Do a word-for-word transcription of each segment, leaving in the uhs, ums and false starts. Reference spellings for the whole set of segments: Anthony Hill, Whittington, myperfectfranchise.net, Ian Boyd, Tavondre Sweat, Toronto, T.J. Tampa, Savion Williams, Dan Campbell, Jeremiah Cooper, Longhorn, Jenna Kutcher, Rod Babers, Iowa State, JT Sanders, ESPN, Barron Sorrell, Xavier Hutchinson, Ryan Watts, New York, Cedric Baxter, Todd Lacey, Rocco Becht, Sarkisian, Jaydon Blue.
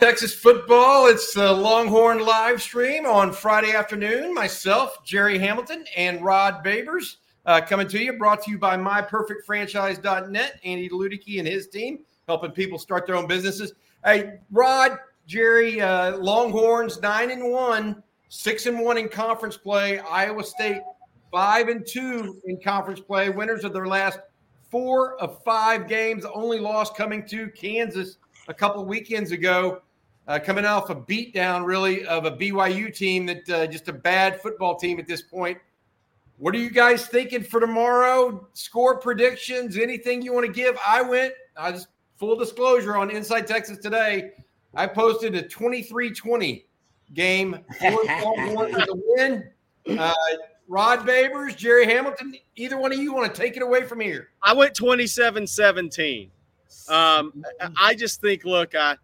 Texas football, it's the Longhorn live stream on Friday afternoon. Myself, Jerry Hamilton, and Rod Babers uh, coming to you, brought to you by my perfect franchise dot net. Andy Ludeke and his team helping people start their own businesses. Hey, Rod, Jerry, uh, Longhorns nine and one, six and one in conference play. Iowa State five and two in conference play. Winners of their last four of five games. The only loss coming to Kansas a couple weekends ago. Uh, coming off a beatdown, really, of a B Y U team that uh, just a bad football team at this point. What are you guys thinking for tomorrow? Score predictions, anything you want to give? I went, I just full disclosure on Inside Texas today, I posted a twenty-three twenty game. One with a win. Uh, Rod Babers, Jerry Hamilton, either one of you want to take it away from here? I went twenty-seven seventeen. Um, I just think, look, I,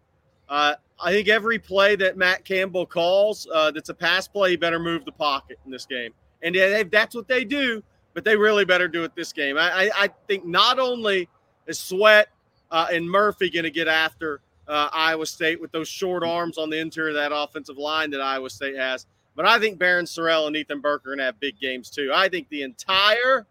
uh, I think every play that Matt Campbell calls uh, that's a pass play, you better move the pocket in this game. And yeah, they, that's what they do, but they really better do it this game. I, I, I think not only is Sweat uh, and Murphy going to get after uh, Iowa State with those short arms on the interior of that offensive line that Iowa State has, but I think Barron Sorrell and Ethan Burke are going to have big games too. I think the entire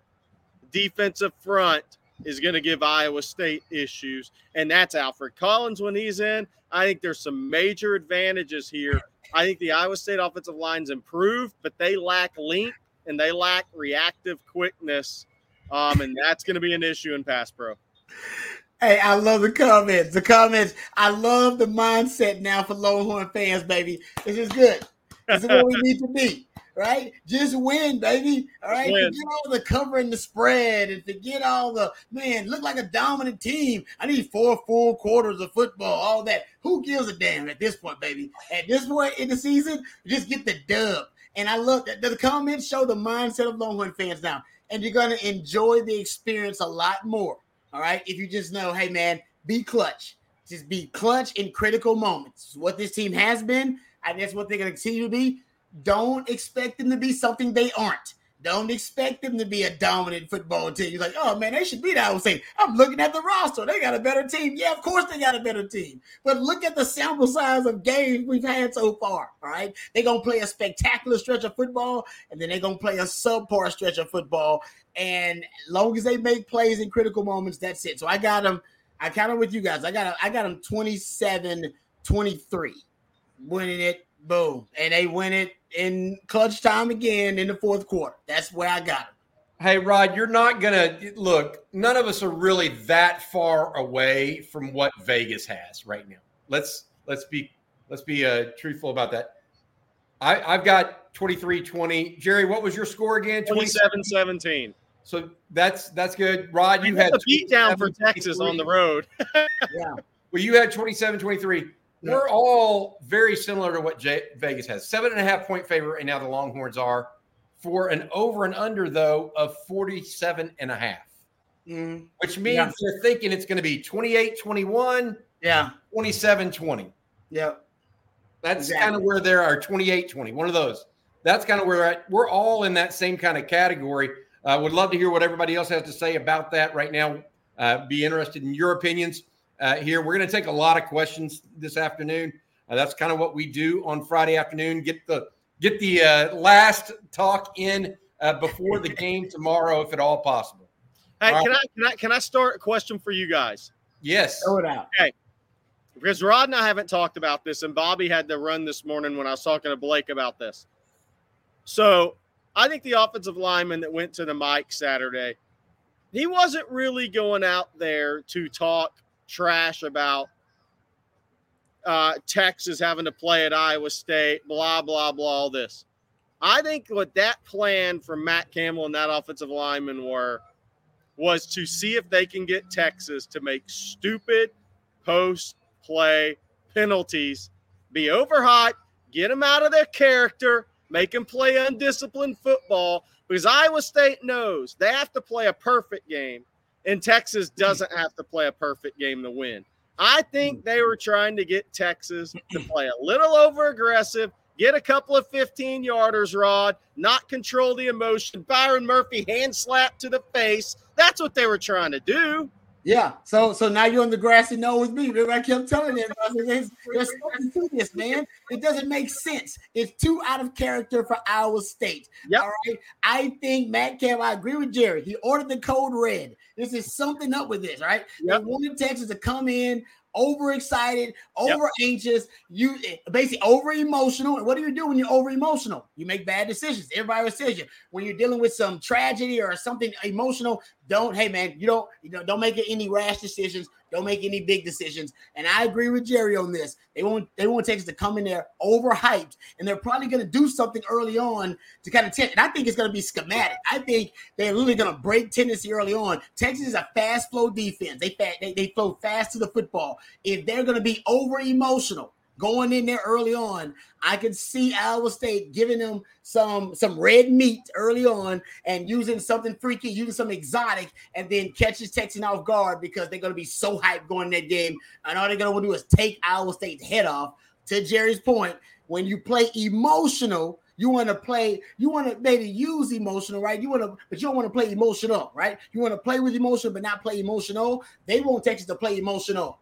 defensive front is going to give Iowa State issues, and that's Alfred Collins when he's in. I think there's some major advantages here. I think the Iowa State offensive line's improved, but they lack length and they lack reactive quickness, um, and that's going to be an issue in pass pro. Hey, I love the comments. The comments, I love the mindset now for Longhorn fans, baby. This is good. This is what we need to be. Right? Just win, baby. All right? Win. Forget all the covering the spread and forget all the, man, look like a dominant team. I need four full quarters of football, all that. Who gives a damn at this point, baby? At this point in the season, just get the dub. And I love that. The comments show the mindset of Longhorn fans now. And you're going to enjoy the experience a lot more, all right? If you just know, hey, man, be clutch. Just be clutch in critical moments. What this team has been, and that's what they're going to continue to be. Don't expect them to be something they aren't. Don't expect them to be a dominant football team. You're like, oh, man, they should be that. I was saying, I'm looking at the roster. They got a better team. Yeah, of course they got a better team. But look at the sample size of games we've had so far, all right? They're going to play a spectacular stretch of football, and then they're going to play a subpar stretch of football. And as long as they make plays in critical moments, that's it. So I got them. I count them with you guys. I got, I got them twenty-seven twenty-three, winning it. Boom. And they win it in clutch time again in the fourth quarter. That's where I got it. Hey, Rod, you're not going to – look, none of us are really that far away from what Vegas has right now. Let's let's be let's be uh, truthful about that. I, I've got twenty-three twenty. Jerry, what was your score again? twenty-seven seventeen. So that's that's good. Rod, you had – a beatdown for Texas on the road. Yeah. Well, you had twenty-seven twenty-three. We're all very similar to what J- Vegas has. Seven and a half point favorite, and now the Longhorns are for an over and under, though, of forty-seven and a half, mm. which means yeah. they're thinking it's going to be twenty-eight twenty-one, yeah, twenty-seven twenty. Yeah. That's exactly. kind of where there are twenty-eight twenty, one of those. That's kind of where we're at. We're all in that same kind of category. I uh, would love to hear what everybody else has to say about that right now. Uh, be interested in your opinions. Uh, here we're going to take a lot of questions this afternoon. Uh, that's kind of what we do on Friday afternoon. Get the get the uh, last talk in uh, before the game tomorrow, if at all possible. Hey, all right. can I can I can I start a question for you guys? Yes, throw it out. Okay, because Rod and I haven't talked about this, and Bobby had to run this morning when I was talking to Blake about this. So I think the offensive lineman that went to the mic Saturday, he wasn't really going out there to talk trash about uh, Texas having to play at Iowa State, blah, blah, blah, all this. I think what that plan from Matt Campbell and that offensive lineman were was to see if they can get Texas to make stupid post-play penalties, be overhot, get them out of their character, make them play undisciplined football, because Iowa State knows they have to play a perfect game. And Texas doesn't have to play a perfect game to win. I think they were trying to get Texas to play a little over-aggressive, get a couple of fifteen-yarders, Rod, not control the emotion. Byron Murphy hand slap to the face. That's what they were trying to do. Yeah, so so now you're on the grassy knoll with me. Remember, I kept telling them, I said, there's, there's something to this, man. It doesn't make sense. It's too out of character for Iowa State. Yep. All right. I think Matt Campbell, I agree with Jerry. He ordered the code red. This is something up with this, right? Yep. They wanted Texas to come in overexcited, over anxious, you basically over emotional. And what do you do when you're over emotional? You make bad decisions. Everybody says you when you're dealing with some tragedy or something emotional, don't, hey man, you don't, you know, don't make any rash decisions. Don't make any big decisions. And I agree with Jerry on this. They want they want Texas to come in there overhyped, and they're probably going to do something early on to kind of tend. And I think it's going to be schematic. I think they're literally going to break Tennessee early on. Texas is a fast flow defense. They fat, they they flow fast to the football. If they're going to be over emotional going in there early on, I could see Iowa State giving them some some red meat early on and using something freaky, using something exotic, and then catches Texas off guard because they're going to be so hyped going in that game. And all they're going to want to do is take Iowa State's head off. To Jerry's point, when you play emotional, you want to play, you want to maybe use emotional, right? You want to, but you don't want to play emotional, right? You want to play with emotion, but not play emotional. They want Texas to play emotional,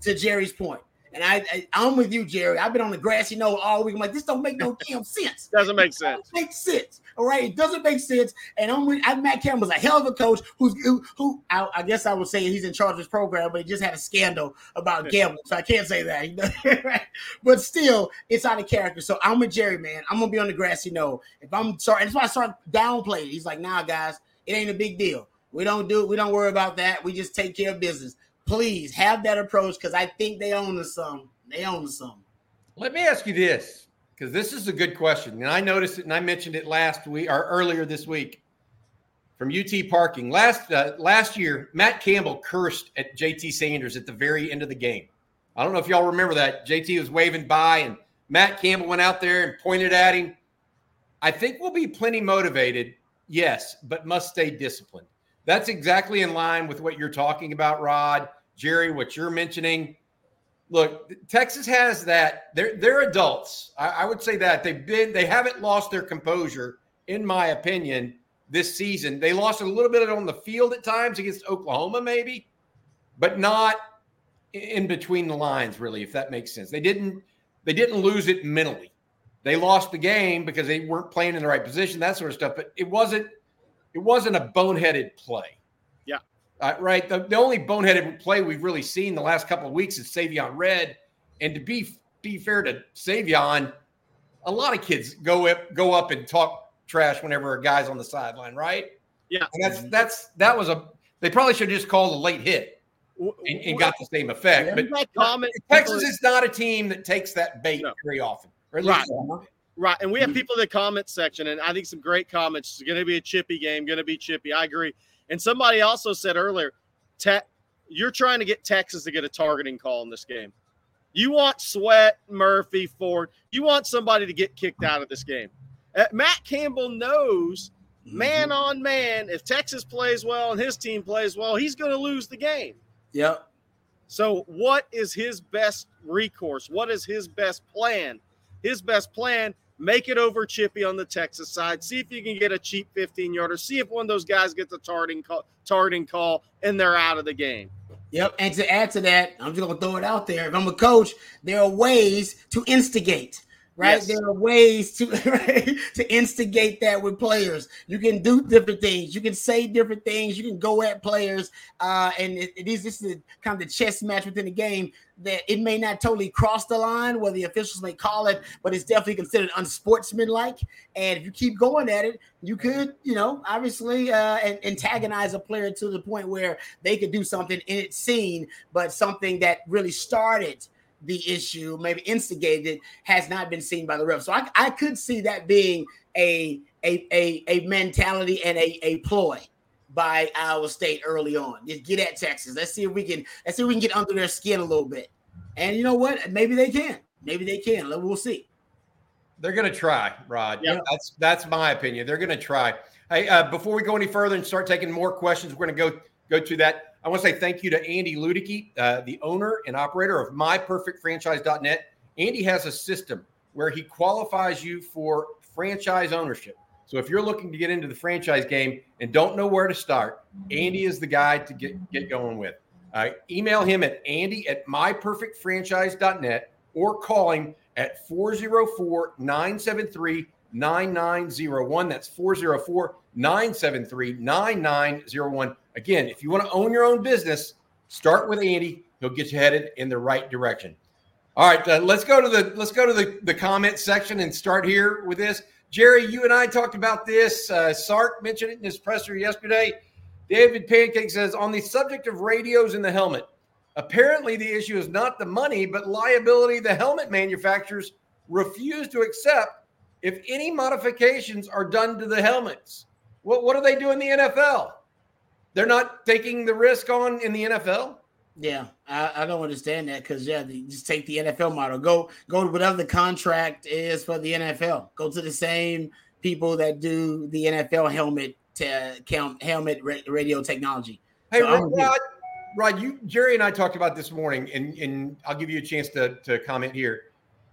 to Jerry's point. And I, I, I'm with you, Jerry. I've been on the grassy knoll all week. I'm like, this don't make no damn sense. Doesn't make sense. It doesn't make sense. All right, it doesn't make sense. And I'm with I, Matt Campbell's a hell of a coach who's who, who I, I guess I would say he's in charge of his program, but he just had a scandal about gambling, so I can't say that. Right? But still, it's out of character. So I'm with Jerry, man. I'm gonna be on the grassy knoll. If I'm sorry, that's why I start downplaying. He's like, nah, guys, it ain't a big deal. We don't do. We don't worry about that. We just take care of business. Please have that approach, because I think they own us some. They own us some. Let me ask you this, because this is a good question. And I noticed it, and I mentioned it last week or earlier this week from U T Parking. Last uh, last year, Matt Campbell cursed at J T Sanders at the very end of the game. I don't know if y'all remember that. J T was waving by, and Matt Campbell went out there and pointed at him. I think we'll be plenty motivated, yes, but must stay disciplined. That's exactly in line with what you're talking about, Rod. Jerry, what you're mentioning, look, Texas has that. They're they're adults. I, I would say that they've been they haven't lost their composure, in my opinion, this season. They lost a little bit on the field at times against Oklahoma, maybe, but not in between the lines, really, if that makes sense. They didn't they didn't lose it mentally. They lost the game because they weren't playing in the right position, that sort of stuff. But it wasn't it wasn't a boneheaded play. Uh, right. The, the only boneheaded play we've really seen the last couple of weeks is Savion Red. And to be be fair to Savion, a lot of kids go up, go up and talk trash whenever a guy's on the sideline, right? Yeah. And that's that's that was a they probably should have just called a late hit and, and got the same effect. Yeah, but common, Texas is not a team that takes that bait no. very often. Or at least right. Right. And we have people in the comment section, and I think some great comments. It's going to be a chippy game, going to be chippy. I agree. And somebody also said earlier, te- you're trying to get Texas to get a targeting call in this game. You want Sweat, Murphy, Ford. You want somebody to get kicked out of this game. Uh, Matt Campbell knows man on man, if Texas plays well and his team plays well, he's going to lose the game. Yep. So what is his best recourse? What is his best plan? His best plan, make it over chippy on the Texas side. See if you can get a cheap fifteen-yarder. See if one of those guys gets a targeting call, targeting call, and they're out of the game. Yep, and to add to that, I'm just going to throw it out there. If I'm a coach, there are ways to instigate, right? Yes. There are ways to, right, to instigate that with players. You can do different things. You can say different things. You can go at players. Uh, and it, it is, this is kind of the chess match within the game. That it may not totally cross the line where the officials may call it, but it's definitely considered unsportsmanlike. And if you keep going at it, you could, you know, obviously uh, and antagonize a player to the point where they could do something in its scene, but something that really started the issue, maybe instigated, has not been seen by the ref. So I, I could see that being a, a, a, a mentality and a, a ploy by Iowa State early on. Just get at Texas. Let's see if we can. Let's see if we can get under their skin a little bit. And you know what? Maybe they can. Maybe they can. We'll see. They're going to try, Rod. Yeah. That's that's my opinion. They're going to try. Hey, uh, before we go any further and start taking more questions, we're going to go go to that. I want to say thank you to Andy Ludeke, uh, the owner and operator of my perfect franchise dot net. Andy has a system where he qualifies you for franchise ownership. So if you're looking to get into the franchise game and don't know where to start, Andy is the guy to get, get going with. Uh, email him at Andy at my perfect franchise dot net or call him at four oh four, nine seven three, nine nine oh one. That's four oh four, nine seven three, nine nine oh one. Again, if you want to own your own business, start with Andy. He'll get you headed in the right direction. All right, uh, let's go to the let's go to the, the comment section and start here with this. Jerry, you and I talked about this. Uh, Sark mentioned it in his presser yesterday. David Pancake says, on the subject of radios in the helmet, apparently the issue is not the money, but liability the helmet manufacturers refuse to accept if any modifications are done to the helmets. What, what do they do in the N F L? They're not taking the risk on in the N F L? Yeah, I, I don't understand that because, yeah, just take the N F L model. Go go to whatever the contract is for the N F L. Go to the same people that do the N F L helmet to count helmet radio technology. Hey, so Rod, Rod, you, Jerry and I talked about this morning, and, and I'll give you a chance to, to comment here.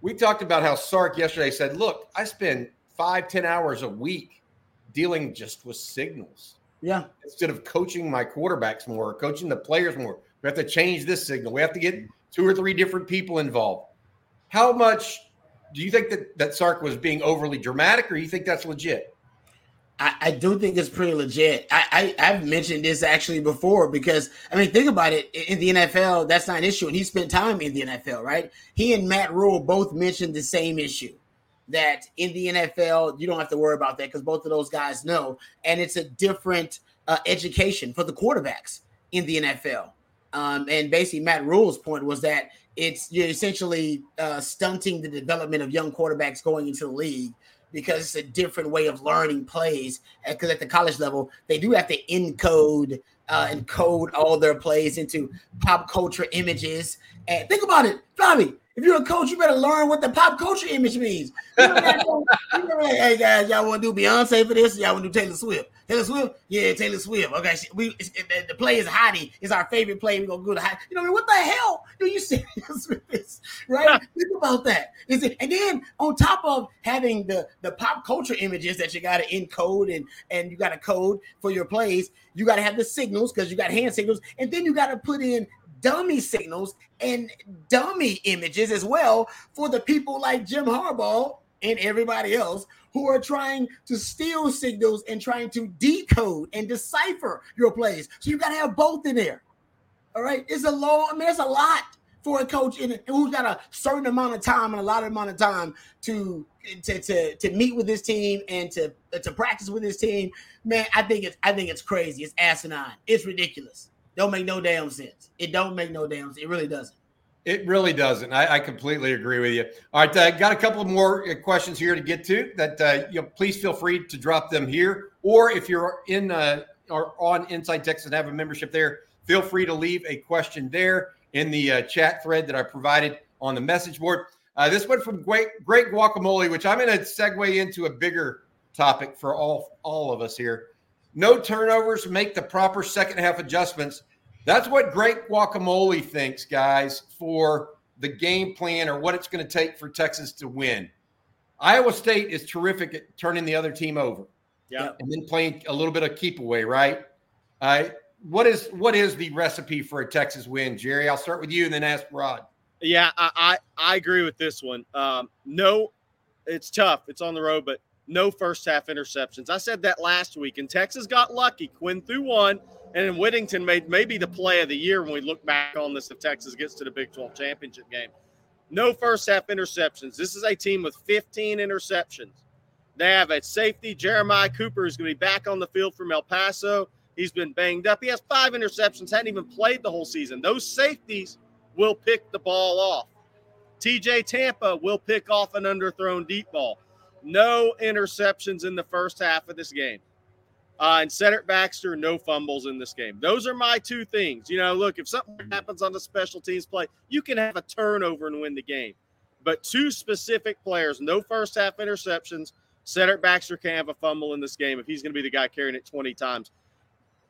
We talked about how Sark yesterday said, look, I spend five, ten hours a week dealing just with signals. Yeah. Instead of coaching my quarterbacks more or coaching the players more. We have to change this signal. We have to get two or three different people involved. How much do you think that, that Sark was being overly dramatic, or you think that's legit? I, I do think it's pretty legit. I, I, I've mentioned this actually before because, I mean, think about it. In the N F L, that's not an issue, and he spent time in the N F L, right? He and Matt Rule both mentioned the same issue, that in the N F L, you don't have to worry about that because both of those guys know, and it's a different uh, education for the quarterbacks in the N F L. Um, and basically Matt Rule's point was that it's you're essentially uh, stunting the development of young quarterbacks going into the league because it's a different way of learning plays. Because at the college level, they do have to encode uh, encode all their plays into pop culture images. And think about it, Bobby. If you're a coach, you better learn what the pop culture image means. You know what you know, like, hey guys, y'all want to do Beyonce for this? Y'all want to do Taylor Swift? Taylor Swift? Yeah, Taylor Swift. Okay, she, we it, the play is Heidi. It's our favorite play. We're gonna go to Heidi. You know what I mean? What the hell? Do you serious with this? Right? Think about that. Is it? And then on top of having the, the pop culture images that you got to encode and and you got to code for your plays, you got to have the signals because you got hand signals, and then you got to put in dummy signals and dummy images as well for the people like Jim Harbaugh and everybody else who are trying to steal signals and trying to decode and decipher your plays. So you got to have both in there. All right. It's a low, I mean, it's a lot for a coach in, who's got a certain amount of time and a lot of amount of time to, to, to, to meet with his team and to, to practice with his team. Man, I think it's, I think it's crazy. It's asinine. It's ridiculous. Don't make no damn sense. It don't make no damn sense. It really doesn't. It really doesn't. I, I completely agree with you. All right, I uh, got a couple of more questions here to get to. That uh, you know, please feel free to drop them here, or if you're in uh, or on Inside Texas and have a membership there, feel free to leave a question there in the uh, chat thread that I provided on the message board. Uh, this one from Great Great Guacamole, which I'm going to segue into a bigger topic for all all of us here. No turnovers, make the proper second half adjustments. That's what Great Guacamole thinks, guys, for the game plan or what it's going to take for Texas to win. Iowa State is terrific at turning the other team over. Yeah. And then playing a little bit of keep away, right? Uh, what is what is the recipe for a Texas win, Jerry? I'll start with you and then ask Rod. Yeah, I, I, I agree with this one. Um, no, it's tough. It's on the road, but no first-half interceptions. I said that last week, and Texas got lucky. Quinn threw one, and then Whittington made maybe the play of the year when we look back on this if Texas gets to the Big twelve championship game. No first-half interceptions. This is a team with fifteen interceptions. They have a safety. Jeremiah Cooper is going to be back on the field from El Paso. He's been banged up. He has five interceptions, hadn't even played the whole season. Those safeties will pick the ball off. T J Tampa will pick off an underthrown deep ball. No interceptions in the first half of this game. Uh, and Cedric Baxter, no fumbles in this game. Those are my two things. You know, look, if something happens on the special teams play, you can have a turnover and win the game. But two specific players, no first half interceptions. Cedric Baxter can't have a fumble in this game if he's going to be the guy carrying it twenty times.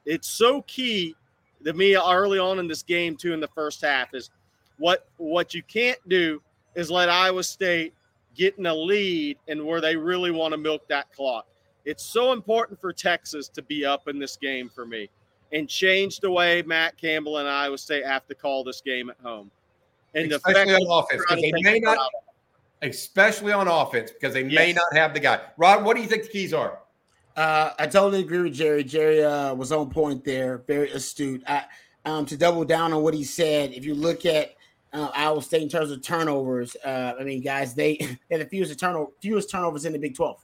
It's so key to me early on in this game, too, in the first half, is what what you can't do is let Iowa State – getting a lead and where they really want to milk that clock. It's so important for Texas to be up in this game for me and change the way Matt Campbell and Iowa State have to call this game at home. And especially on offense, because they may not, especially on offense, because they yes. may not have the guy. Rod, what do you think the keys are? Uh, I totally agree with Jerry. Jerry uh, was on point there, very astute. I, um, to double down on what he said, if you look at uh, Iowa State in terms of turnovers, uh, I mean, guys, they, they had the fewest, turno- fewest turnovers in the Big twelve.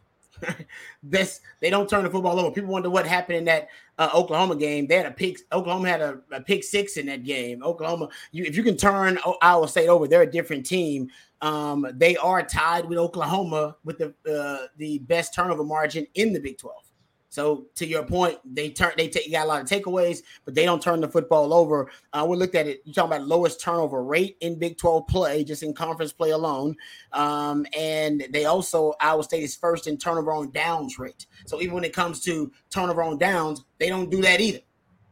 This they don't turn the football over. People wonder what happened in that uh, Oklahoma game. They had a pick. Oklahoma had a, a pick six in that game. Oklahoma, you, if you can turn Iowa State over, they're a different team. Um, they are tied with Oklahoma with the uh, the best turnover margin in the Big twelve. So to your point, they turn they take got a lot of takeaways, but they don't turn the football over. Uh, we looked at it. You're talking about lowest turnover rate in Big twelve play, just in conference play alone. Um, and they also Iowa State is first in turnover on downs rate. So even when it comes to turnover on downs, they don't do that either,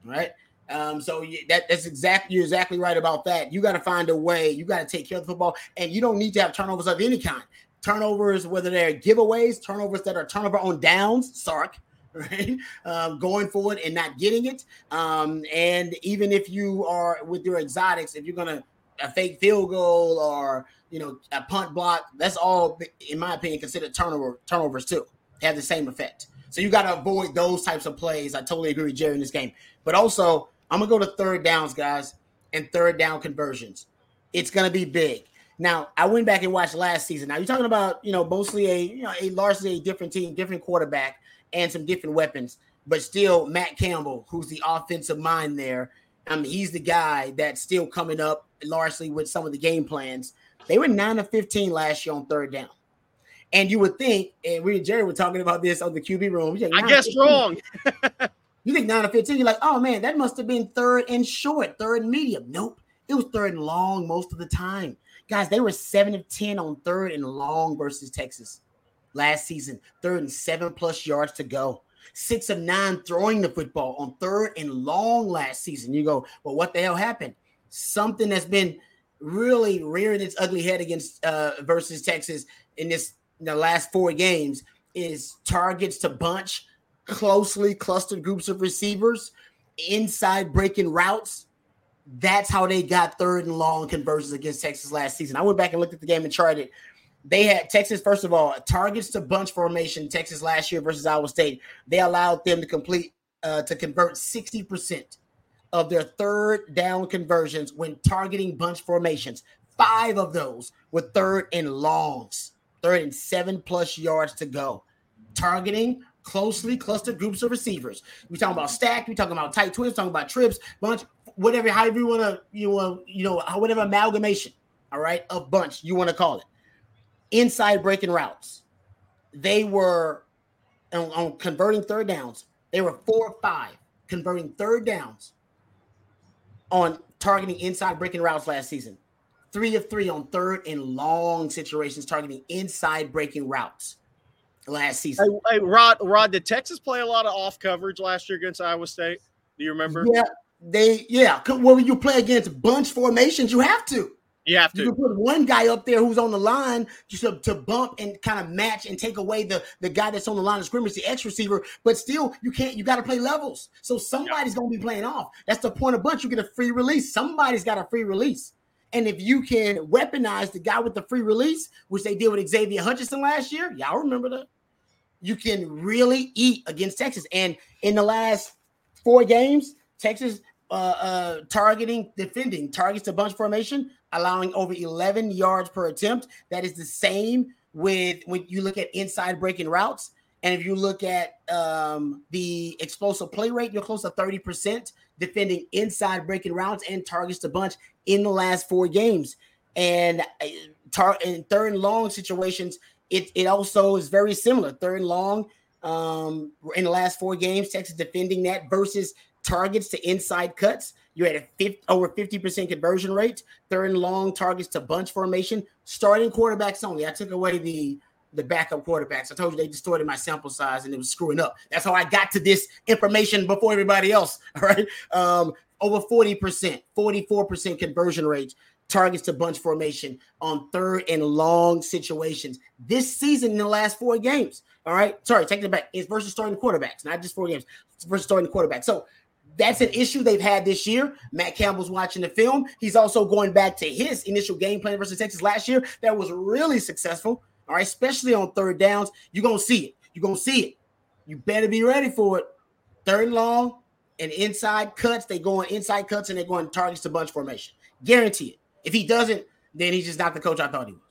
right? Um, so that that's exactly you're exactly right about that. You got to find a way. You got to take care of the football, and you don't need to have turnovers of any kind. Turnovers, whether they're giveaways, turnovers that are turnover on downs, Sark. Right, um, going forward and not getting it, um, and even if you are with your exotics, if you're gonna a fake field goal or you know a punt block, that's all, in my opinion, considered turnover turnovers too. They have the same effect, so you got to avoid those types of plays. I totally agree with Jerry in this game, but also I'm gonna go to third downs, guys, and third down conversions. It's gonna be big. Now, I went back and watched last season. Now you're talking about you know mostly a you know a largely a different team, different quarterback. And some different weapons, but still Matt Campbell, who's the offensive mind there, I mean, he's the guy that's still coming up largely with some of the game plans. They were nine of fifteen last year on third down. And you would think, and we and Jerry were talking about this on the Q B room. Like, I guess wrong. You think nine of fifteen, you're like, oh, man, that must have been third and short, third and medium. Nope, it was third and long most of the time. Guys, they were seven of ten on third and long versus Texas. Last season, third and seven plus yards to go. Six of nine throwing the football on third and long last season. You go, well, what the hell happened? Something that's been really rearing its ugly head against uh, versus Texas in this in the last four games is targets to bunch, closely clustered groups of receivers, inside breaking routes. That's how they got third and long conversions against Texas last season. I went back and looked at the game and charted. They had Texas, first of all, targets to bunch formation, Texas last year versus Iowa State. They allowed them to complete, uh, to convert sixty percent of their third down conversions when targeting bunch formations. Five of those were third and longs, third and seven plus yards to go. Targeting closely clustered groups of receivers. We're talking about stack, we're talking about tight twins, talking about trips, bunch, whatever, however you want to, you want, you know, whatever amalgamation, all right, of bunch you want to call it. Inside breaking routes, they were on, on converting third downs. They were four or five converting third downs on targeting inside breaking routes last season. Three of three on third and long situations targeting inside breaking routes last season. Hey, hey, Rod, Rod, did Texas play a lot of off coverage last year against Iowa State? Do you remember? Yeah, they yeah. When you play against bunch formations, you have to. You have to. You can put one guy up there who's on the line just to, to bump and kind of match and take away the, the guy that's on the line of scrimmage, the X receiver, but still you can't, you got to play levels. So somebody's yep. going to be playing off. That's the point of bunch. You get a free release. Somebody's got a free release. And if you can weaponize the guy with the free release, which they did with Xavier Hutchinson last year, y'all remember that, you can really eat against Texas. And in the last four games, Texas uh, uh, targeting, defending targets to bunch formation, allowing over eleven yards per attempt. That is the same with when you look at inside breaking routes. And if you look at um, the explosive play rate, you're close to thirty percent defending inside breaking routes and targets to bunch in the last four games. And tar- in third and long situations, it, it also is very similar. Third and long um, in the last four games, Texas defending that versus targets to inside cuts. You're at a fifty, over fifty percent conversion rate, third and long targets to bunch formation, starting quarterbacks only. I took away the, the backup quarterbacks. I told you they distorted my sample size and it was screwing up. That's how I got to this information before everybody else, all right? Um, over forty percent, forty-four percent conversion rate targets to bunch formation on third and long situations this season in the last four games. All right. Sorry, taking it back. It's versus starting quarterbacks, not just four games. It's versus starting quarterbacks. So that's an issue they've had this year. Matt Campbell's watching the film. He's also going back to his initial game plan versus Texas last year. That was really successful. All right. Especially on third downs. You're going to see it. You're going to see it. You better be ready for it. Third and long and inside cuts. They go on inside cuts and they're going targets to bunch formation. Guarantee it. If he doesn't, then he's just not the coach I thought he was.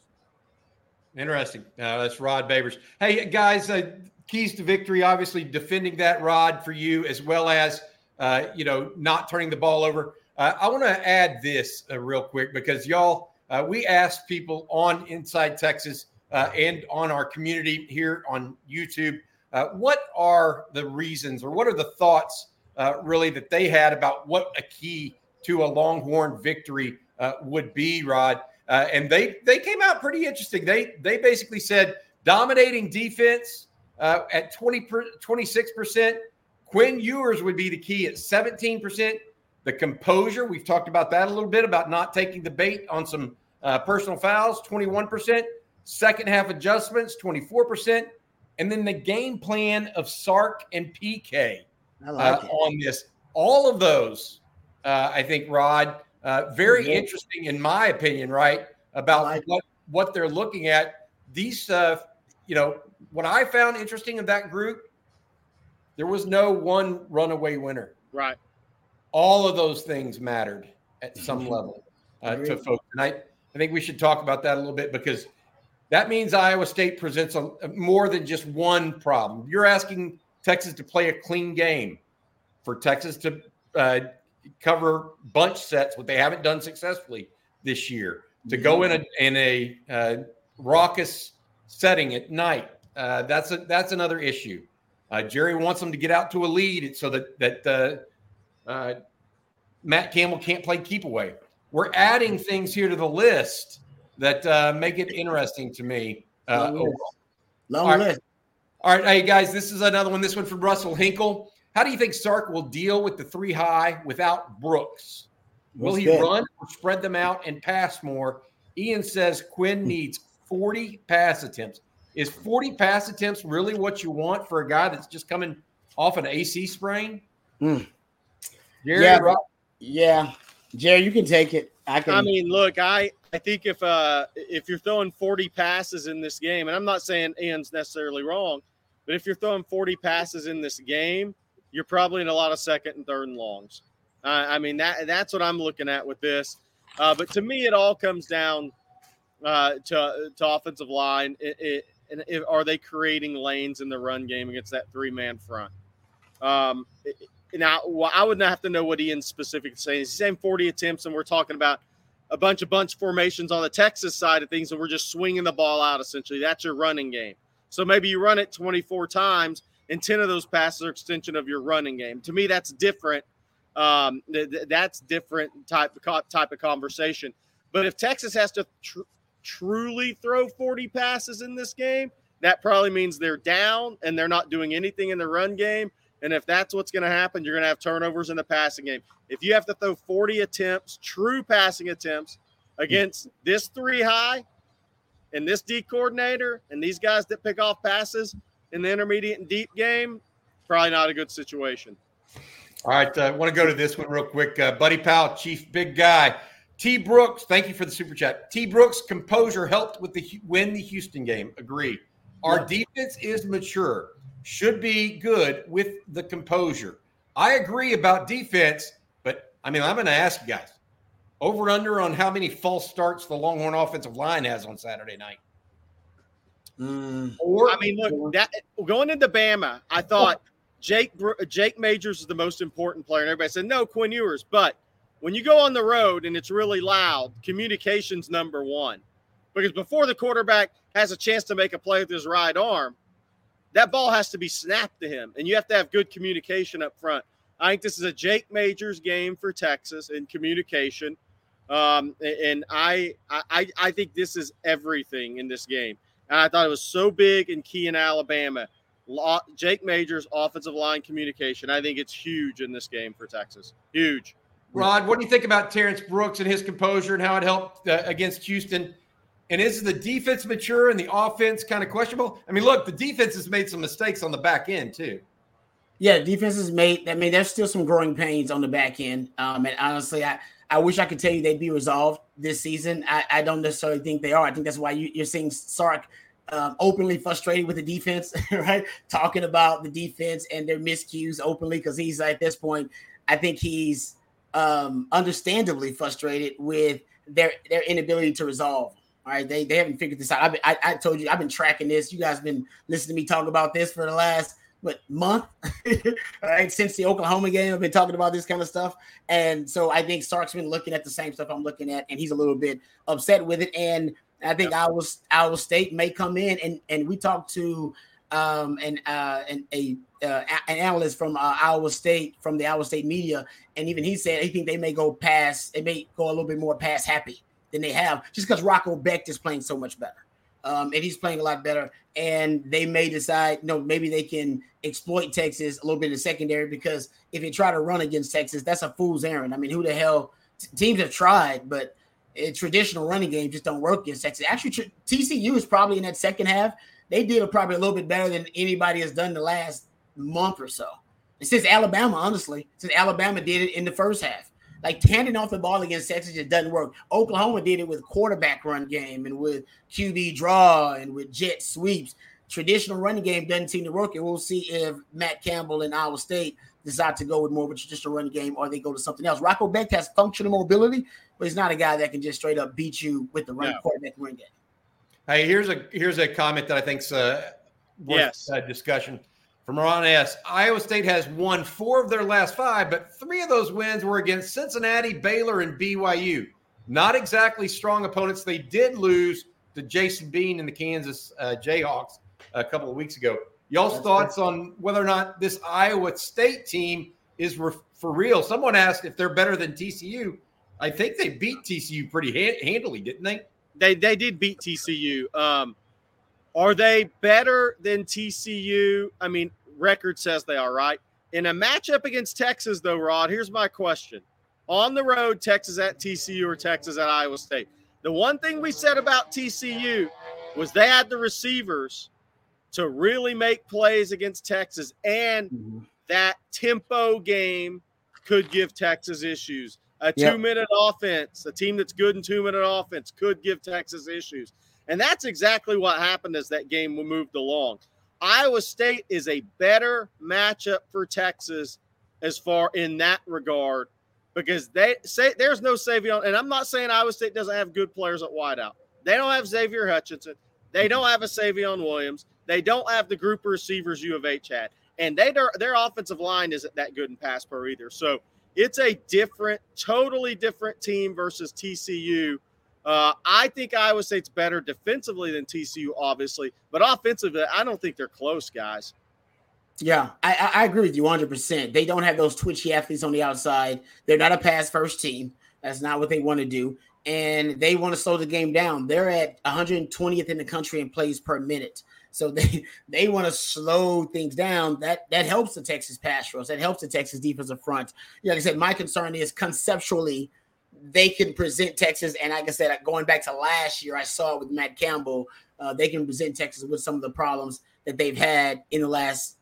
Interesting. Uh, that's Rod Babers. Hey, guys, uh, keys to victory, obviously defending that, Rod, for you, as well as, uh, you know, not turning the ball over. Uh, I want to add this uh, real quick because, y'all, uh, we asked people on Inside Texas uh, and on our community here on YouTube, uh, what are the reasons or what are the thoughts uh, really that they had about what a key to a Longhorn victory Uh, would be, Rod. Uh, and they they came out pretty interesting. They they basically said dominating defense uh, at twenty-six percent. Quinn Ewers would be the key at seventeen percent. The composure, we've talked about that a little bit, about not taking the bait on some uh, personal fouls, twenty-one percent. Second half adjustments, twenty-four percent. And then the game plan of Sark and P K I like uh, it. on this. All of those, uh, I think, Rod, Uh, very mm-hmm. interesting, in my opinion, right, about like what, what they're looking at. These, uh, you know, what I found interesting of that group, there was no one runaway winner. Right. All of those things mattered at some level uh, to folks. And I, I think we should talk about that a little bit because that means Iowa State presents a, a more than just one problem. You're asking Texas to play a clean game, for Texas to uh, – cover bunch sets, what they haven't done successfully this year, to go in a in a uh, raucous setting at night. Uh, that's a, that's another issue. Uh, Jerry wants them to get out to a lead so that that uh, uh, Matt Campbell can't play keep away. We're adding things here to the list that uh, make it interesting to me. Uh, Long list. Long all, right. list. all right, hey guys, this is another one. This one from Russell Hinkle. How do you think Sark will deal with the three high without Brooks? Will he run or spread them out and pass more? Ian says Quinn needs forty pass attempts. Is forty pass attempts really what you want for a guy that's just coming off an A C sprain? Mm. Jerry, yeah, Rob- yeah, Jerry, you can take it. I can. I mean, look, I, I think if uh, if you're throwing forty passes in this game, and I'm not saying Ian's necessarily wrong, but if you're throwing forty passes in this game, you're probably in a lot of second and third and longs. Uh, I mean, that that's what I'm looking at with this. Uh, but to me, it all comes down uh, to, to offensive line. It, it, and it, are they creating lanes in the run game against that three-man front? Um, it, now, well, I would not have to know what Ian's specifically saying. He's saying forty attempts, and we're talking about a bunch of bunch formations on the Texas side of things, and we're just swinging the ball out, essentially. That's your running game. So maybe you run it twenty-four times, and ten of those passes are extension of your running game. To me, that's different. Um, th- th- that's different type of co- type of conversation. But if Texas has to tr- truly throw forty passes in this game, that probably means they're down and they're not doing anything in the run game. And if that's what's going to happen, you're going to have turnovers in the passing game. If you have to throw forty attempts, true passing attempts, against this three high and this D coordinator and these guys that pick off passes in the intermediate and deep game, probably not a good situation. All right, I uh, want to go to this one real quick. Uh, Buddy Powell, Chief Big Guy. T. Brooks, thank you for the super chat. T. Brooks' composure helped with the win the Houston game. Agree. Our defense is mature. Should be good with the composure. I agree about defense, but, I mean, I'm going to ask you guys, over and under on how many false starts the Longhorn offensive line has on Saturday night. Mm. Or, I mean, look, that going into Bama, I thought Jake Jake Majors is the most important player, and everybody said no, Quinn Ewers. But when you go on the road and it's really loud, communication's number one, because before the quarterback has a chance to make a play with his right arm, that ball has to be snapped to him, and you have to have good communication up front. I think this is a Jake Majors game for Texas in communication, um, and I I I think this is everything in this game. And I thought it was so big and key in Alabama. Jake Majors, offensive line communication. I think it's huge in this game for Texas. Huge. Rod, what do you think about Terrence Brooks and his composure and how it helped uh, against Houston? And is the defense mature and the offense kind of questionable? I mean, look, the defense has made some mistakes on the back end too. Yeah, defense has made – I mean, there's still some growing pains on the back end. Um, and honestly, I, I wish I could tell you they'd be resolved this season. I, I don't necessarily think they are. I think that's why you, you're seeing Sark um, openly frustrated with the defense, right, talking about the defense and their miscues openly, because he's at this point, I think he's um, understandably frustrated with their, their inability to resolve. All right, they, they haven't figured this out. I've been, I, I told you, I've been tracking this. You guys have been listening to me talk about this for the last what, month, all right, since the Oklahoma game. I've been talking about this kind of stuff. And so I think Sark's been looking at the same stuff I'm looking at, and he's a little bit upset with it. And I think yeah. Iowa, Iowa State may come in, and, and we talked to um, an, uh, an, a, uh, an analyst from uh, Iowa State, from the Iowa State media, and even he said he think they may go past, they may go a little bit more past happy than they have, just because Rocco Becht is playing so much better. Um, and he's playing a lot better. And they may decide, you know, maybe they can exploit Texas a little bit in the secondary, because if you try to run against Texas, that's a fool's errand. I mean, who the hell – teams have tried, but a traditional running game just don't work against Texas. Actually, tr- T C U is probably in that second half. They did probably a little bit better than anybody has done the last month or so. And since Alabama, honestly, since Alabama did it in the first half. Like, handing off the ball against Texas just doesn't work. Oklahoma did it with quarterback run game and with Q B draw and with jet sweeps. Traditional running game doesn't seem to work. And we'll see if Matt Campbell and Iowa State decide to go with more of a traditional running game, or they go to something else. Rocco Becht has functional mobility, but he's not a guy that can just straight up beat you with the run no. quarterback run game. Hey, here's a here's a comment that I think's uh, worth yes. uh, discussion. From Ron S., Iowa State has won four of their last five, but three of those wins were against Cincinnati, Baylor, and B Y U. Not exactly strong opponents. They did lose to Jason Bean and the Kansas uh, Jayhawks a couple of weeks ago. Y'all's That's thoughts fair. on whether or not this Iowa State team is re- for real? Someone asked if they're better than T C U. I think they beat T C U pretty hand- handily, didn't they? They they did beat T C U. Um, are they better than T C U? I mean, record says they are, right? In a matchup against Texas, though, Rod, here's my question. On the road, Texas at T C U or Texas at Iowa State. The one thing we said about T C U was they had the receivers to really make plays against Texas, and mm-hmm. that tempo game could give Texas issues. A yep. two-minute offense, a team that's good in two-minute offense could give Texas issues. And that's exactly what happened as that game moved along. Iowa State is a better matchup for Texas as far in that regard, because they say there's no Savion. And I'm not saying Iowa State doesn't have good players at wideout. They don't have Xavier Hutchinson. They don't have a Savion Williams. They don't have the group of receivers U of H had. And they their offensive line isn't that good in pass pro either. So it's a different, totally different team versus T C U. Uh, I think Iowa State's better defensively than T C U, obviously, but offensively, I don't think they're close, guys. Yeah, I, I agree with you one hundred percent. They don't have those twitchy athletes on the outside. They're not a pass-first team. That's not what they want to do, and they want to slow the game down. They're at one hundred twentieth in the country in plays per minute, so they they want to slow things down. That that helps the Texas pass rush. That helps the Texas defensive front. Like I said, my concern is conceptually, they can present Texas, and like I said, going back to last year, I saw it with Matt Campbell. Uh, they can present Texas with some of the problems that they've had in the last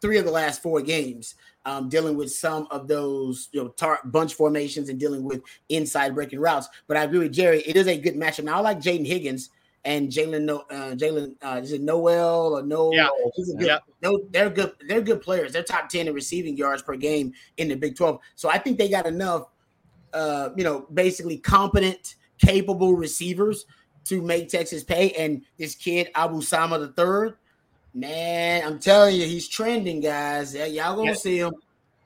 three of the last four games, um, dealing with some of those, you know, tar- bunch formations and dealing with inside breaking routes. But I agree with Jerry; it is a good matchup. Now I like Jaden Higgins and Jalen no- uh, Jalen uh, is it Noel or Noel? Yeah. He's a good, yeah. No, they're good. They're good players. They're top ten in receiving yards per game in the Big twelve. So I think they got enough. Uh, you know, basically competent, capable receivers to make Texas pay. And this kid, Abu Sama the third, man, I'm telling you, he's trending, guys. Yeah, y'all gonna yes. see him.